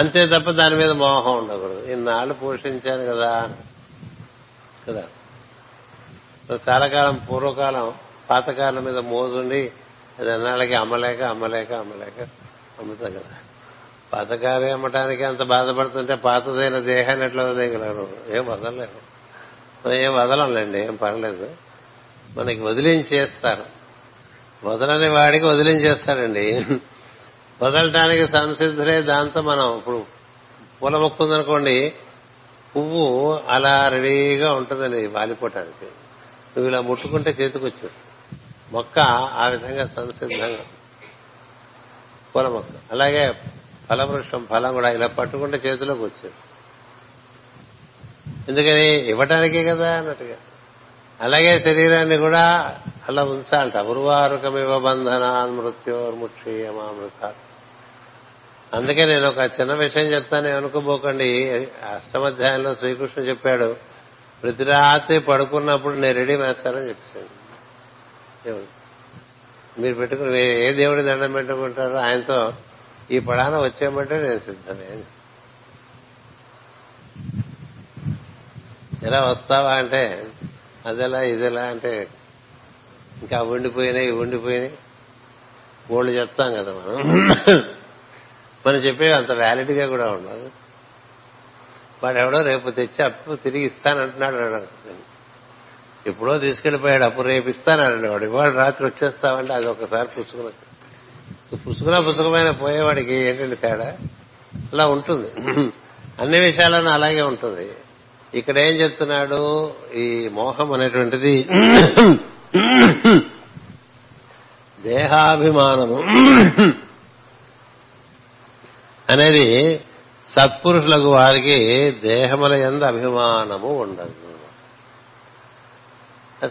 అంతే తప్ప దాని మీద మోహం ఉండకూడదు. ఇన్నాళ్ళు పోషించాను కదా కదా. చాలా కాలం పూర్వకాలం పాతకాలం మీద మోజుండి అది అన్నాళ్ళకి అమ్మలేక అమ్ముతాం కదా. పాతకాలే అమ్మటానికి అంత బాధపడుతుంటే పాతదైన దేహాన్ని ఎట్లా వదిలేయగలరు? ఏం వదలండి, ఏం పర్లేదు, మనకి వదిలించేస్తారు. వదలని వాడికి వదిలించేస్తాడండి. వదలటానికి సంసిద్ధులే. దాంతో మనం ఇప్పుడు పూల మొక్క ఉందనుకోండి, పువ్వు అలా రెడీగా ఉంటుందండి వాలిపోవటానికి. నువ్వు ఇలా ముట్టుకుంటే చేతికి వచ్చేస్తుంది. మొక్క ఆ విధంగా సంసిద్ధంగా పూల మొక్క. అలాగే ఫలవృక్షం, ఫలం కూడా ఇలా పట్టుకుంటే చేతిలోకి వచ్చేస్తుంది. ఎందుకని? ఇవ్వటానికే కదా అన్నట్టుగా. అలాగే శరీరాన్ని కూడా అలా ఉంచాలంట. ఉర్వారుకమివ బంధనాన్ మృత్యోర్ముక్షీయమామృత. అందుకే నేను ఒక చిన్న విషయం చెప్తాను, అనుకోబోకండి. అష్టమాధ్యాయంలో శ్రీకృష్ణుడు చెప్పాడు, ప్రతి రాత్రి పడుకున్నప్పుడు నేను రెడీ వేస్తానని చెప్పాను. మీరు పెట్టుకుని ఏ దేవుడి దండం పెట్టుకుంటారో ఆయనతో ఈ పడాన వచ్చేయమంటే నేను సిద్ధమే. ఎలా వస్తావా అంటే అదెలా ఇదెలా అంటే ఇంకా ఉండిపోయినాయి. బోళ్ళు చెప్తాం కదా మనం చెప్పేవి అంత వ్యాలిడ్ గా కూడా ఉండదు. వాడెవడో రేపు తెచ్చి అప్పు తిరిగి ఇస్తానంటున్నాడు. ఎప్పుడో తీసుకెళ్లిపోయాడు అప్పు, రేపు ఇస్తానండి వాడు. ఇవాళ రాత్రి వచ్చేస్తావంటే అది ఒకసారి పుసుకున పోయేవాడికి ఏంటంటే తేడా అలా ఉంటుంది. అన్ని విషయాలను అలాగే ఉంటుంది. ఇక్కడ ఏం చెప్తున్నాడు, ఈ మోహం అనేటువంటిది దేహాభిమానము అనేది సత్పురుషులకు వారికి దేహముల యందు అభిమానము ఉండదు.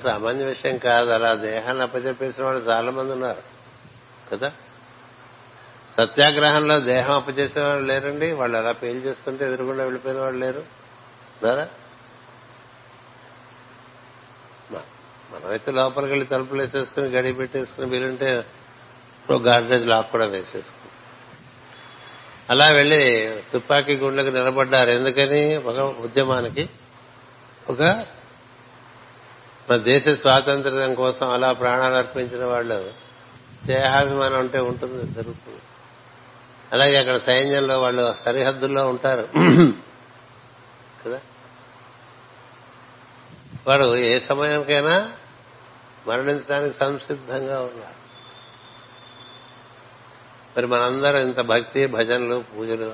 సామాన్య విషయం కాదు. అలా దేహాన్ని అప్పచెప్పేసిన వాళ్ళు చాలా మంది ఉన్నారు కదా. సత్యాగ్రహంలో దేహం అప్పచేసిన వాళ్ళు లేరండి. వాళ్ళు అలా పేలు చేస్తుంటే ఎదురుకుండా వెళ్ళిపోయిన వాళ్ళు లేరు. మనమైతే లోపలికి వెళ్ళి తలుపులు వేసేసుకుని గడి పెట్టేసుకుని వీలుంటే గార్బేజ్ లాక్ కూడా వేసేసుకుని అలా వెళ్లి తుపాకీ గుండ్లకు నిలబడ్డారు. ఎందుకని? ఒక ఉద్యమానికి, ఒక మన దేశ స్వాతంత్ర్యం కోసం అలా ప్రాణాలు అర్పించిన వాళ్ళు దేహాభిమానం అంటే ఉంటుంది, జరుగుతుంది. అలాగే అక్కడ సైన్యంలో వాళ్ళు సరిహద్దుల్లో ఉంటారు కదా. వాడు ఏ సమయంకైనా మరణించడానికి సంసిద్ధంగా ఉన్నారు. మరి మనందరం ఇంత భక్తి భజనలు పూజలు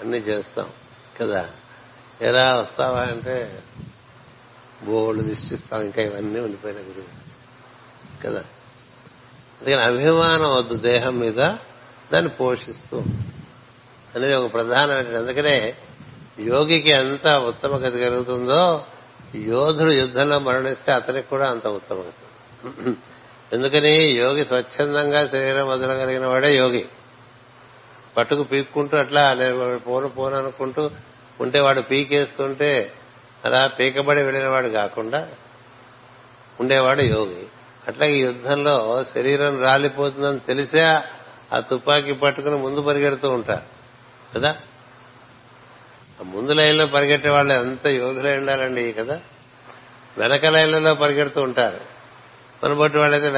అన్ని చేస్తాం కదా. ఎలా వస్తావా అంటే బోళ్ళు విష్టిస్తాం. ఇంకా ఇవన్నీ ఉండిపోయిన గురువు కదా. అందుకని అభిమానం వద్దు దేహం మీద, దాన్ని పోషిస్తూ అనేది ఒక ప్రధానమైన. అందుకనే యోగికి ఎంత ఉత్తమ గతి కలుగుతుందో యోధుడు యుద్ధంలో మరణిస్తే అతనికి కూడా అంత ఉత్తమ గతి. ఎందుకని? యోగి స్వచ్ఛందంగా శరీరం వదలగలిగిన వాడే యోగి. పట్టుకు పీక్కుంటూ అట్లా పోను అనుకుంటూ ఉంటే వాడు పీకేస్తుంటే అలా పీకబడి వెళ్ళినవాడు కాకుండా ఉండేవాడు యోగి. అట్లాగే యుద్ధంలో శరీరం రాలిపోతుందని తెలిసే ఆ తుపాకీ పట్టుకుని ముందు పరిగెడుతూ ఉంటారు కదా. ఆ ముందు లైన్లో పరిగెట్టే వాళ్ళు ఎంత యోధులై ఉండాలండి కదా. వెనక లైన్లలో పరిగెడుతూ ఉంటారు. మన బట్టి వాళ్ళైతే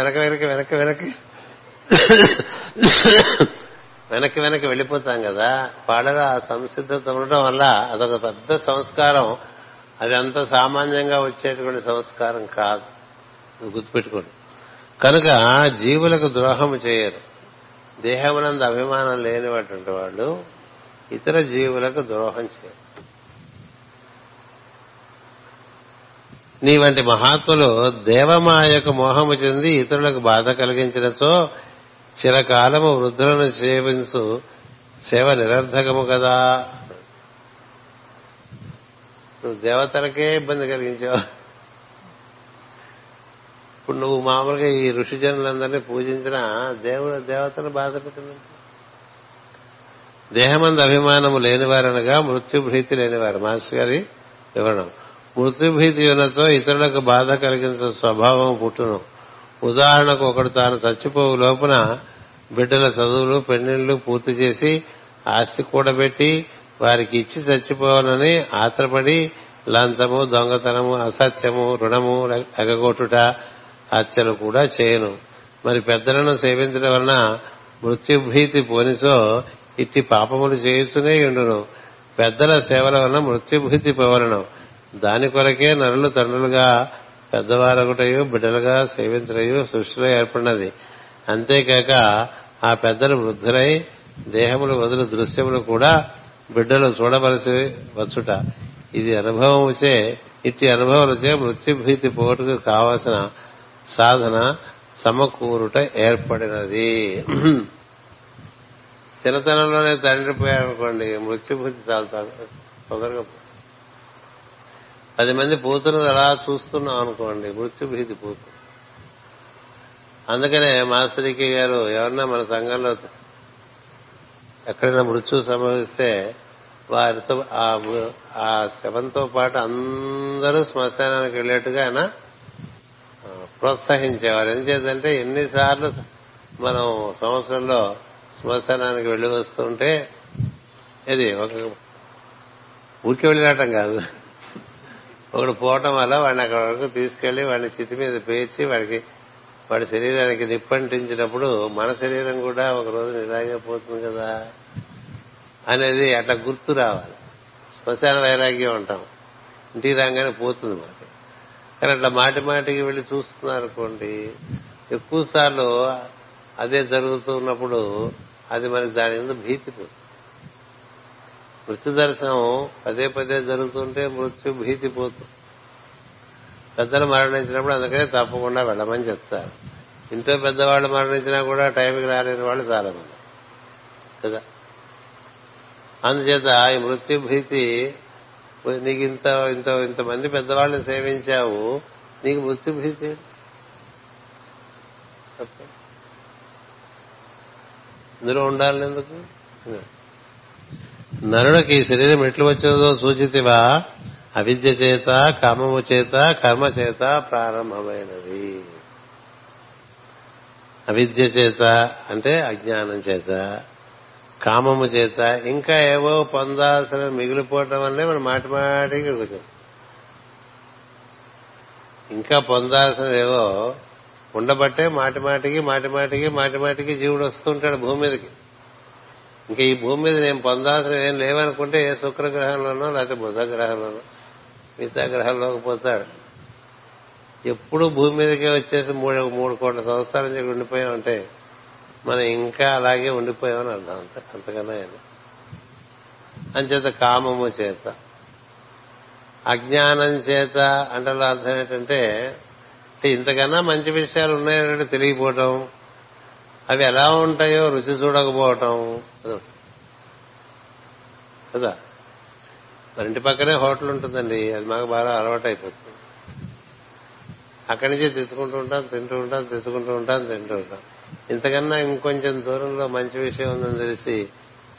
వెనక్కి వెళ్ళిపోతాం కదా. వాళ్ళలో ఆ సంసిద్ధత ఉండటం వల్ల అదొక పెద్ద సంస్కారం. అది అంత సామాన్యంగా వచ్చేటువంటి సంస్కారం కాదు, గుర్తుపెట్టుకోండి. కనుక జీవులకు ద్రోహము చేయరు. దేహమునందు అభిమానం లేనిటువంటి వాళ్ళు ఇతర జీవులకు ద్రోహం చేయరు. నీ వంటి మహాత్ములు దేవమాయకు మోహము చెంది ఇతరులకు బాధ కలిగించినచో చిరకాలము వృద్ధులను సేవించు సేవ నిరర్ధకము కదా. నువ్వు దేవతలకే ఇబ్బంది కలిగించావు. ఇప్పుడు నువ్వు మామూలుగా ఈ ఋషిజనులందరినీ పూజించిన దేవుడు దేవతను బాధ పెట్టిందండి. దేహమందు అభిమానము లేనివారనగా మృత్యుభీతి లేనివారు. మాస్టర్ గారి వివరణ: మృత్యుభీతి ఉన్నతో ఇతరులకు బాధ కలిగించే స్వభావం పుట్టును. ఉదాహరణకు ఒకడు తాను చచ్చిపోవు లోపున బిడ్డల చదువులు పెళ్లిళ్లు పూర్తి చేసి ఆస్తి కూడబెట్టి వారికి ఇచ్చి చచ్చిపోవాలని ఆత్రపడి లంచము, దొంగతనము, అసత్యము, రుణము ఎగగొట్టుట, హత్యలు కూడా చేయను. మరి పెద్దలను సేవించడం వలన మృత్యుభీతి పోనిసో ఇట్టి పాపములు చేయుస్తూనే ఉండును. పెద్దల సేవల వలన మృత్యుభీతి పోవలను. దాని కొరకే నరులు తండ్రులుగా పెద్దవారొకటయో బిడ్డలుగా సేవించడయో సృష్టిలో ఏర్పడినది. అంతేకాక ఆ పెద్దలు వృద్ధులై దేహములు వదులు దృశ్యములు కూడా బిడ్డలు చూడవలసి వచ్చుట. ఇది అనుభవముచే ఇట్టి అనుభవములచే మృత్యుభీతి పోటుకు కావలసిన సాధన సమకూరుట ఏర్పడినది. చిన్నతనంలోనే తండ్రి పోయారనుకోండి, మృత్యుభూతి తాగుతాను తొందరగా. 10 మంది పోతున్నది అలా చూస్తున్నాం అనుకోండి, మృత్యుభీతి పోతుంది. అందుకనే మాస్టరికి గారు ఎవరన్నా మన సంఘంలో ఎక్కడైనా మృత్యు సంభవిస్తే వారితో ఆ శవంతో పాటు అందరూ శ్మశానానికి వెళ్ళేట్టుగా ఆయన ప్రోత్సహించేవారు. ఎందుచేతంటే ఎన్నిసార్లు మనం సంవత్సరంలో శ్మశానానికి వెళ్లి వస్తుంటే ఇది ఒక ఊరికి వెళ్ళిరాటం కాదు, ఒకడు పోవటం వల్ల వాడిని అక్కడి వరకు తీసుకెళ్లి వాడిని చితి మీద పేర్చి వాడి శరీరానికి నిప్పంటించినప్పుడు మన శరీరం కూడా ఒక రోజు ఇలాగే పోతుంది కదా అనేది అట్లా గుర్తు రావాలి. శ్మశాన వైరాగ్యం ఉంటాం, ఇంటికి రాగానే పోతుంది మనకి. కానీ అట్లా మాటి మాటికి వెళ్లి చూస్తున్నారనుకోండి, ఎక్కువసార్లు అదే జరుగుతున్నప్పుడు అది మనకి దాని మీద భీతి పోతుంది. మృత్యు దర్శనం పదే పదే జరుగుతుంటే మృత్యు భీతి పోతుంది. పెద్దలు మరణించినప్పుడు అందుకనే తప్పకుండా వెళ్ళమని చెప్తారు. ఇంట్లో పెద్దవాళ్ళు మరణించినా కూడా టైంకి రాలేని వాళ్ళు చాలా మంది కదా. అందుచేత ఈ మృత్యు భీతి, నీకు ఇంత ఇంత ఇంతమంది పెద్దవాళ్ళని సేవించావు, నీకు మృత్యు భీతి. ఇందులో ఉండాలని ఎందుకు? నరుడికి శరీరం ఎట్లు వచ్చేదో సూచితివా, అవిద్య చేత కామము చేత కర్మ చేత ప్రారంభమైనది. అవిద్య చేత అంటే అజ్ఞానం చేత, కామము చేత, ఇంకా ఏవో పొందాల్సిన మిగిలిపోవటం వల్లే మనం మాటిమాటికి వచ్చాం. ఇంకా పొందాల్సినవేవో ఉండబట్టే మాటిమాటికి జీవుడు వస్తుంటాడు భూమి మీదకి. ఇంకా ఈ భూమి మీద నేను పొందాల్సినవి ఏం లేవనుకుంటే ఏ శుక్రగ్రహంలోనో లేకపోతే బుధగ్రహంలోనో మిగతా గ్రహంలోకి పోతాడు. ఎప్పుడు భూమి మీదకే వచ్చేసి 3 కోట్ల సంవత్సరాల నుంచి ఉండిపోయామంటే మనం ఇంకా అలాగే ఉండిపోయామని అర్థం. అంతకన్నా అంచేత కామము చేత, అజ్ఞానం చేత అంటే అర్థం ఏంటంటే ఇంతకన్నా మంచి విషయాలు ఉన్నాయని తెలియపోవటం, అవి ఎలా ఉంటాయో రుచి చూడకపోవటం కదా. మన ఇంటి పక్కనే హోటల్ ఉంటుందండి, అది మాకు బాగా అలవాటు అయిపోతుంది. అక్కడి నుంచే తీసుకుంటూ ఉంటాం. ఇంతకన్నా ఇంకొంచెం దూరంలో మంచి విషయం ఉందని తెలిసి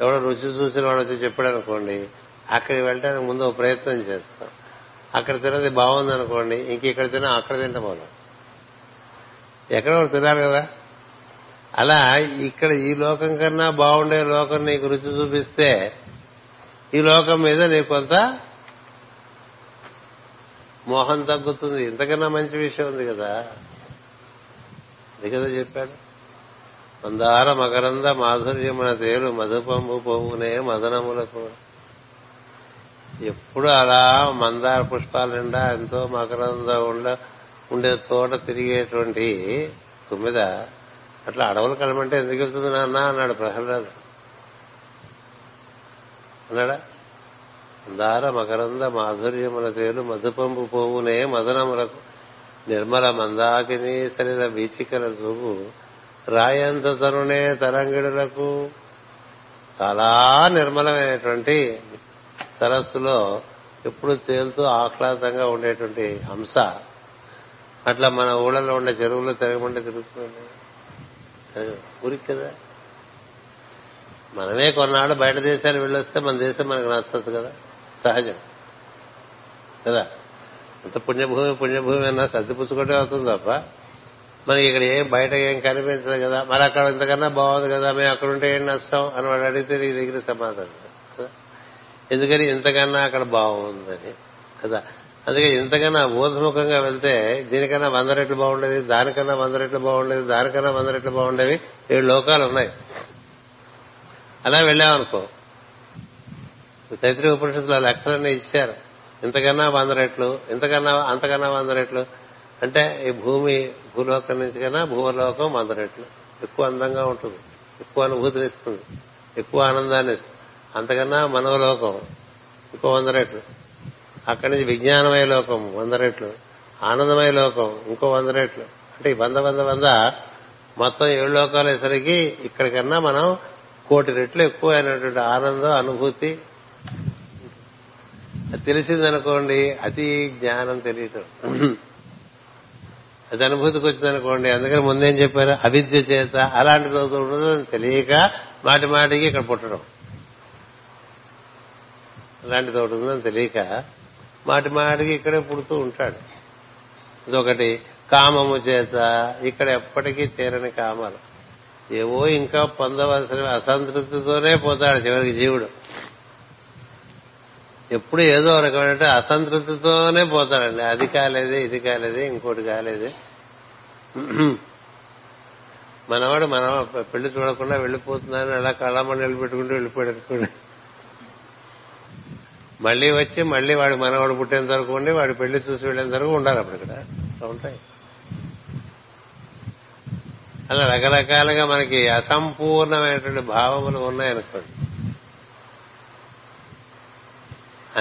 ఎవడో రుచి చూసిన వాడు వచ్చి చెప్పాడు అనుకోండి, అక్కడికి వెళ్ళడానికి ముందు ఒక ప్రయత్నం చేస్తాం. అక్కడ తినది బాగుందనుకోండి, ఇంక ఇక్కడ తిన అక్కడ తింటాం. మనం ఎక్కడో తినాలి కదా. అలా ఇక్కడ ఈ లోకం కన్నా బాగుండే లోకం నీకు రుచి చూపిస్తే ఈ లోకం మీద నీకు కొంత మోహం తగ్గుతుంది. ఇంతకన్నా మంచి విషయం ఉంది కదా, అది కదా చెప్పాడు. మందార మకరంద మాధుర్యమున తేలు మధుపంబు పొంగునే మదనములకు. ఎప్పుడు అలా మందార పుష్పాల నిండా ఎంతో మకరంద ఉండే చోట తిరిగేటువంటి మీద అట్లా అడవులు కలమంటే ఎందుకు వెళ్తుంది నాన్న అన్నాడు ప్రహ్లాదు. అన్నాడా? మందార మకరంద మాధుర్యముల తేలు మధుపంపు పోవునే మదనములకు నిర్మల మందాకిని సరిల వీచికల చూపు రాయంత తరుణే తరంగిడులకు. చాలా నిర్మలమైనటువంటి సరస్సులో ఎప్పుడు తేలుతూ ఆహ్లాదంగా ఉండేటువంటి హంస అట్లా మన ఊళ్ళలో ఉండే చెరువులో తిరగమంటే తిరుగుతుంది ఊరికి కదా. మనమే కొన్నాళ్ళు బయట దేశాలు వెళ్ళొస్తే మన దేశం మనకు నచ్చదు కదా, సహజం కదా. అంత పుణ్యభూమి అన్నా సర్దిపుచ్చుకోవటం అవుతుంది తప్ప మనకి ఇక్కడ ఏం బయట ఏం కనిపించదు కదా. మరి అక్కడ ఇంతకన్నా బాగుంది కదా, మేము అక్కడ ఉంటే ఏం నష్టం అని వాడు అడిగితే నీ దగ్గర సమాధానం కదా. ఎందుకని ఇంతకన్నా అక్కడ బాగుందని కదా. అందుకే ఇంతకన్నా ఊర్ధ్వముఖంగా వెళ్తే దీనికన్నా 100 రెట్లు బాగుండేది, దానికన్నా 100 రెట్లు బాగుండేది, దానికన్నా 100 రెట్లు బాగుండేవి 7 లోకాలు ఉన్నాయి. అలా వెళ్ళామనుకో, తైత్తిరీయ ఉపనిషత్తులో లెక్కలన్నీ ఇచ్చారు. ఇంతకన్నా 100 రెట్లు, ఇంతకన్నా అంతకన్నా 100 రెట్లు అంటే ఈ భూలోకం నుంచి కన్నా భూలోకం 100 రెట్లు ఎక్కువ అందంగా ఉంటుంది, ఎక్కువ అనుభూతినిస్తుంది, ఎక్కువ ఆనందాన్ని ఇస్తుంది. అంతకన్నా మనవలోకం ఇంకో 100 రెట్లు, అక్కడి నుంచి విజ్ఞానమయ లోకం 100 రెట్లు, ఆనందమయ లోకం ఇంకో 100 రెట్లు. అంటే ఈ 100 మొత్తం 7 లోకాలు అయ్యేసరికి ఇక్కడికన్నా మనం 1,000,000,000 రెట్లు ఎక్కువ అయినటువంటి ఆనందం అనుభూతి అది తెలిసిందనుకోండి, అతి జ్ఞానం తెలియటం. అది అనుభూతికి వచ్చిందనుకోండి. అందుకని ముందేం చెప్పారు, అవిద్య చేత అలాంటిది అవుతుండదు తెలియక మాటి మాటికి ఇక్కడ పుట్టడం, అలాంటిది అవుతుందని తెలియక మాటి మాటికి ఇక్కడే పుడుతూ ఉంటాడు. ఇదొకటి. కామము చేత ఇక్కడ ఎప్పటికీ తీరని కామాలు, ఏవో ఇంకా పొందవలసిన అసంతృప్తితోనే పోతాడు చివరికి జీవుడు. ఎప్పుడు ఏదో రకమైన అసంతృప్తితోనే పోతాడండి. అది కాలేదే, ఇది కాలేదే, ఇంకోటి కాలేదే. మనవాడు మన పెళ్లి చూడకుండా వెళ్ళిపోతున్నాను అలా కళామణిలు పెట్టుకుంటూ వెళ్ళిపోయాడు. మళ్లీ వచ్చి మళ్లీ వాడు మనవాడు పుట్టేంత వరకు ఉండి వాడి పెళ్లి చూసి వెళ్లేంత వరకు ఉండాలి. అప్పుడు ఇక్కడ ఉంటాయి అలా రకరకాలుగా మనకి అసంపూర్ణమైనటువంటి భావములు ఉన్నాయనుకోండి.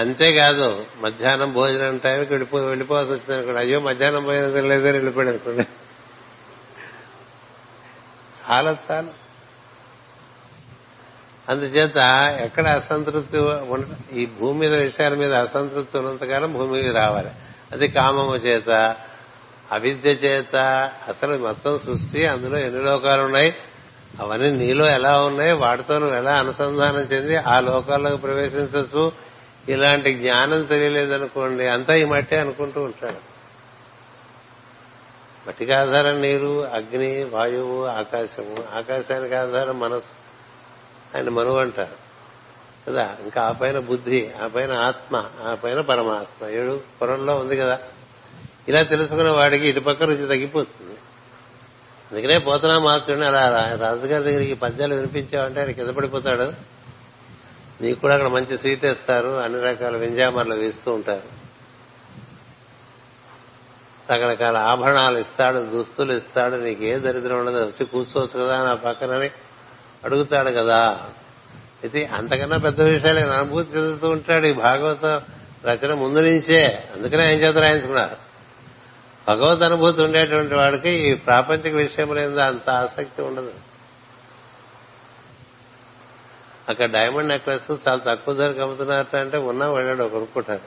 అంతేకాదు మధ్యాహ్నం భోజనం టైంకి వెళ్ళిపోవాల్సి వచ్చింది అనుకోండి, అయ్యో మధ్యాహ్నం భోజనం తినలేదని వెళ్ళిపోయాడు అనుకోండి. చాలా అందుచేత ఎక్కడ అసంతృప్తి ఈ భూమి మీద విషయాల మీద అసంతృప్తి ఉన్నంతకాలం భూమికి రావాలి. అది కామము చేత, అవిద్య చేత. అసలు మొత్తం సృష్టి అందులో ఎన్ని లోకాలు ఉన్నాయి, అవన్నీ నీలో ఎలా ఉన్నాయి, వాటితో నువ్వు ఎలా అనుసంధానం చెంది ఆ లోకాల్లోకి ప్రవేశించచ్చు. ఇలాంటి జ్ఞానం తెలియలేదనుకోండి, అంతా ఈ మట్టి అనుకుంటూ ఉంటాడు. మట్టికి ఆధారం నీరు, అగ్ని, వాయువు, ఆకాశము. ఆకాశానికి ఆధారం మనసు, ఆయన మనువు అంటారు కదా. ఇంకా ఆ పైన బుద్ధి, ఆ పైన ఆత్మ, ఆ పైన పరమాత్మ, 7 పొరల్లో ఉంది కదా. ఇలా తెలుసుకున్న వాడికి ఇటుపక్క రుచి తగ్గిపోతుంది. అందుకనే పోతన మాత్రుడిని అలా రాజుగారి దగ్గరికి పద్యాలు వినిపించామంటే ఆయన కింద పడిపోతాడు. నీకు కూడా అక్కడ మంచి సీట్ వేస్తారు, అన్ని రకాల వింజామర్లు వేస్తూ ఉంటారు, రకరకాల ఆభరణాలు ఇస్తాడు, దుస్తులు ఇస్తాడు, నీకు ఏ దరిద్రం ఉండదు, వచ్చి కూర్చోవచ్చు కదా నా పక్కనని అడుగుతాడు కదా. అయితే అంతకన్నా పెద్ద విషయాలు అనుభూతి చెందుతూ ఉంటాడు. ఈ భాగవత రచన ముందు నుంచే అందుకనే ఆయన చేత రాయించుకున్నారు. భగవత్ అనుభూతి ఉండేటువంటి వాడికి ఈ ప్రాపంచిక విషయం లేదా అంత ఆసక్తి ఉండదు. అక్కడ డైమండ్ నెక్లెస్ చాలా తక్కువ ధరకు అమ్ముతున్నారట అంటే ఉన్నా వెళ్ళాడు కొనుక్కుంటారు.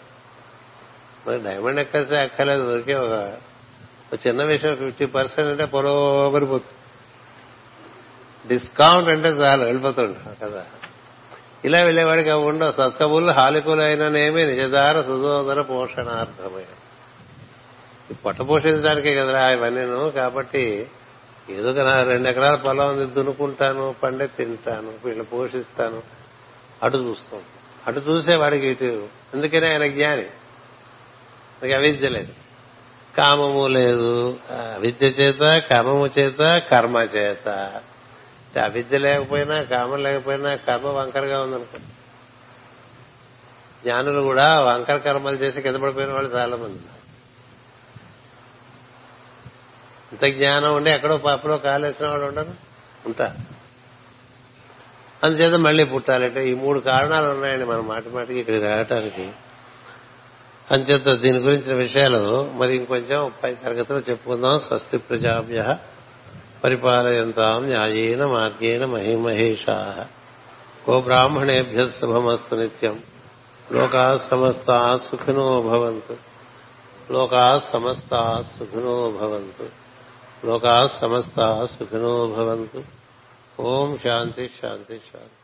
మరి డైమండ్ నెక్లెస్ అక్కర్లేదు, ఊరికే ఒక చిన్న విషయం 50% అంటే పొలోబరిపోతుంది. డిస్కౌంట్ అంటే చాలు వెళ్ళిపోతుంటారు కదా. ఇలా వెళ్ళేవాడికి అవి ఉండవు. సత్కబులు హాలికులు అయిననేమి నిజధార సుధోదర పోషణార్థమే. పొట్ట పోషించడానికే కదరా ఇవన్నీను. కాబట్టి ఏదో 2 ఎకరాల పొలం ఉంది, దున్నుకుంటాను, పండే తింటాను, వీళ్ళని పోషిస్తాను, అటు చూస్తాను. అటు చూసేవాడికి ఇటు. అందుకనే ఆయన జ్ఞాని. నాకు అవిద్య లేదు, కామము లేదు. అవిద్య చేత, కామము చేత, కర్మ చేత. అవిద్య లేకపోయినా, కామం లేకపోయినా కర్మ వంకరగా ఉందనుకో. జ్ఞానులు కూడా వంకర కర్మలు చేసి కింద పడిపోయిన వాళ్ళు చాలా మంది. ఇంత జ్ఞానం ఉండి ఎక్కడో పాపలో కాలేసిన వాళ్ళు ఉండరు, ఉంటారు. అందుచేత మళ్లీ పుట్టాలంటే ఈ 3 కారణాలు ఉన్నాయండి మనం మాటి మాటికి ఇక్కడ రావటానికి. అందుచేత దీని గురించిన విషయాలు మరి ఇంకొంచెం పై తరగతిలో చెప్పుకుందాం. స్వస్తి ప్రజాభ్యః పరిపాలయంతాం న్యాయేన మార్గేణ మహిమహేషాః. గోబ్రాహ్మణేభ్యః శుభమస్తు నిత్యం. లోకాః సమస్తాః సుఖినో భవంతు. లోకాః సమస్తాః సుఖినో భవంతు. లోకాః సమస్తాః సుఖినో భవంతు. ఓం శాంతి శాంతి శాంతి.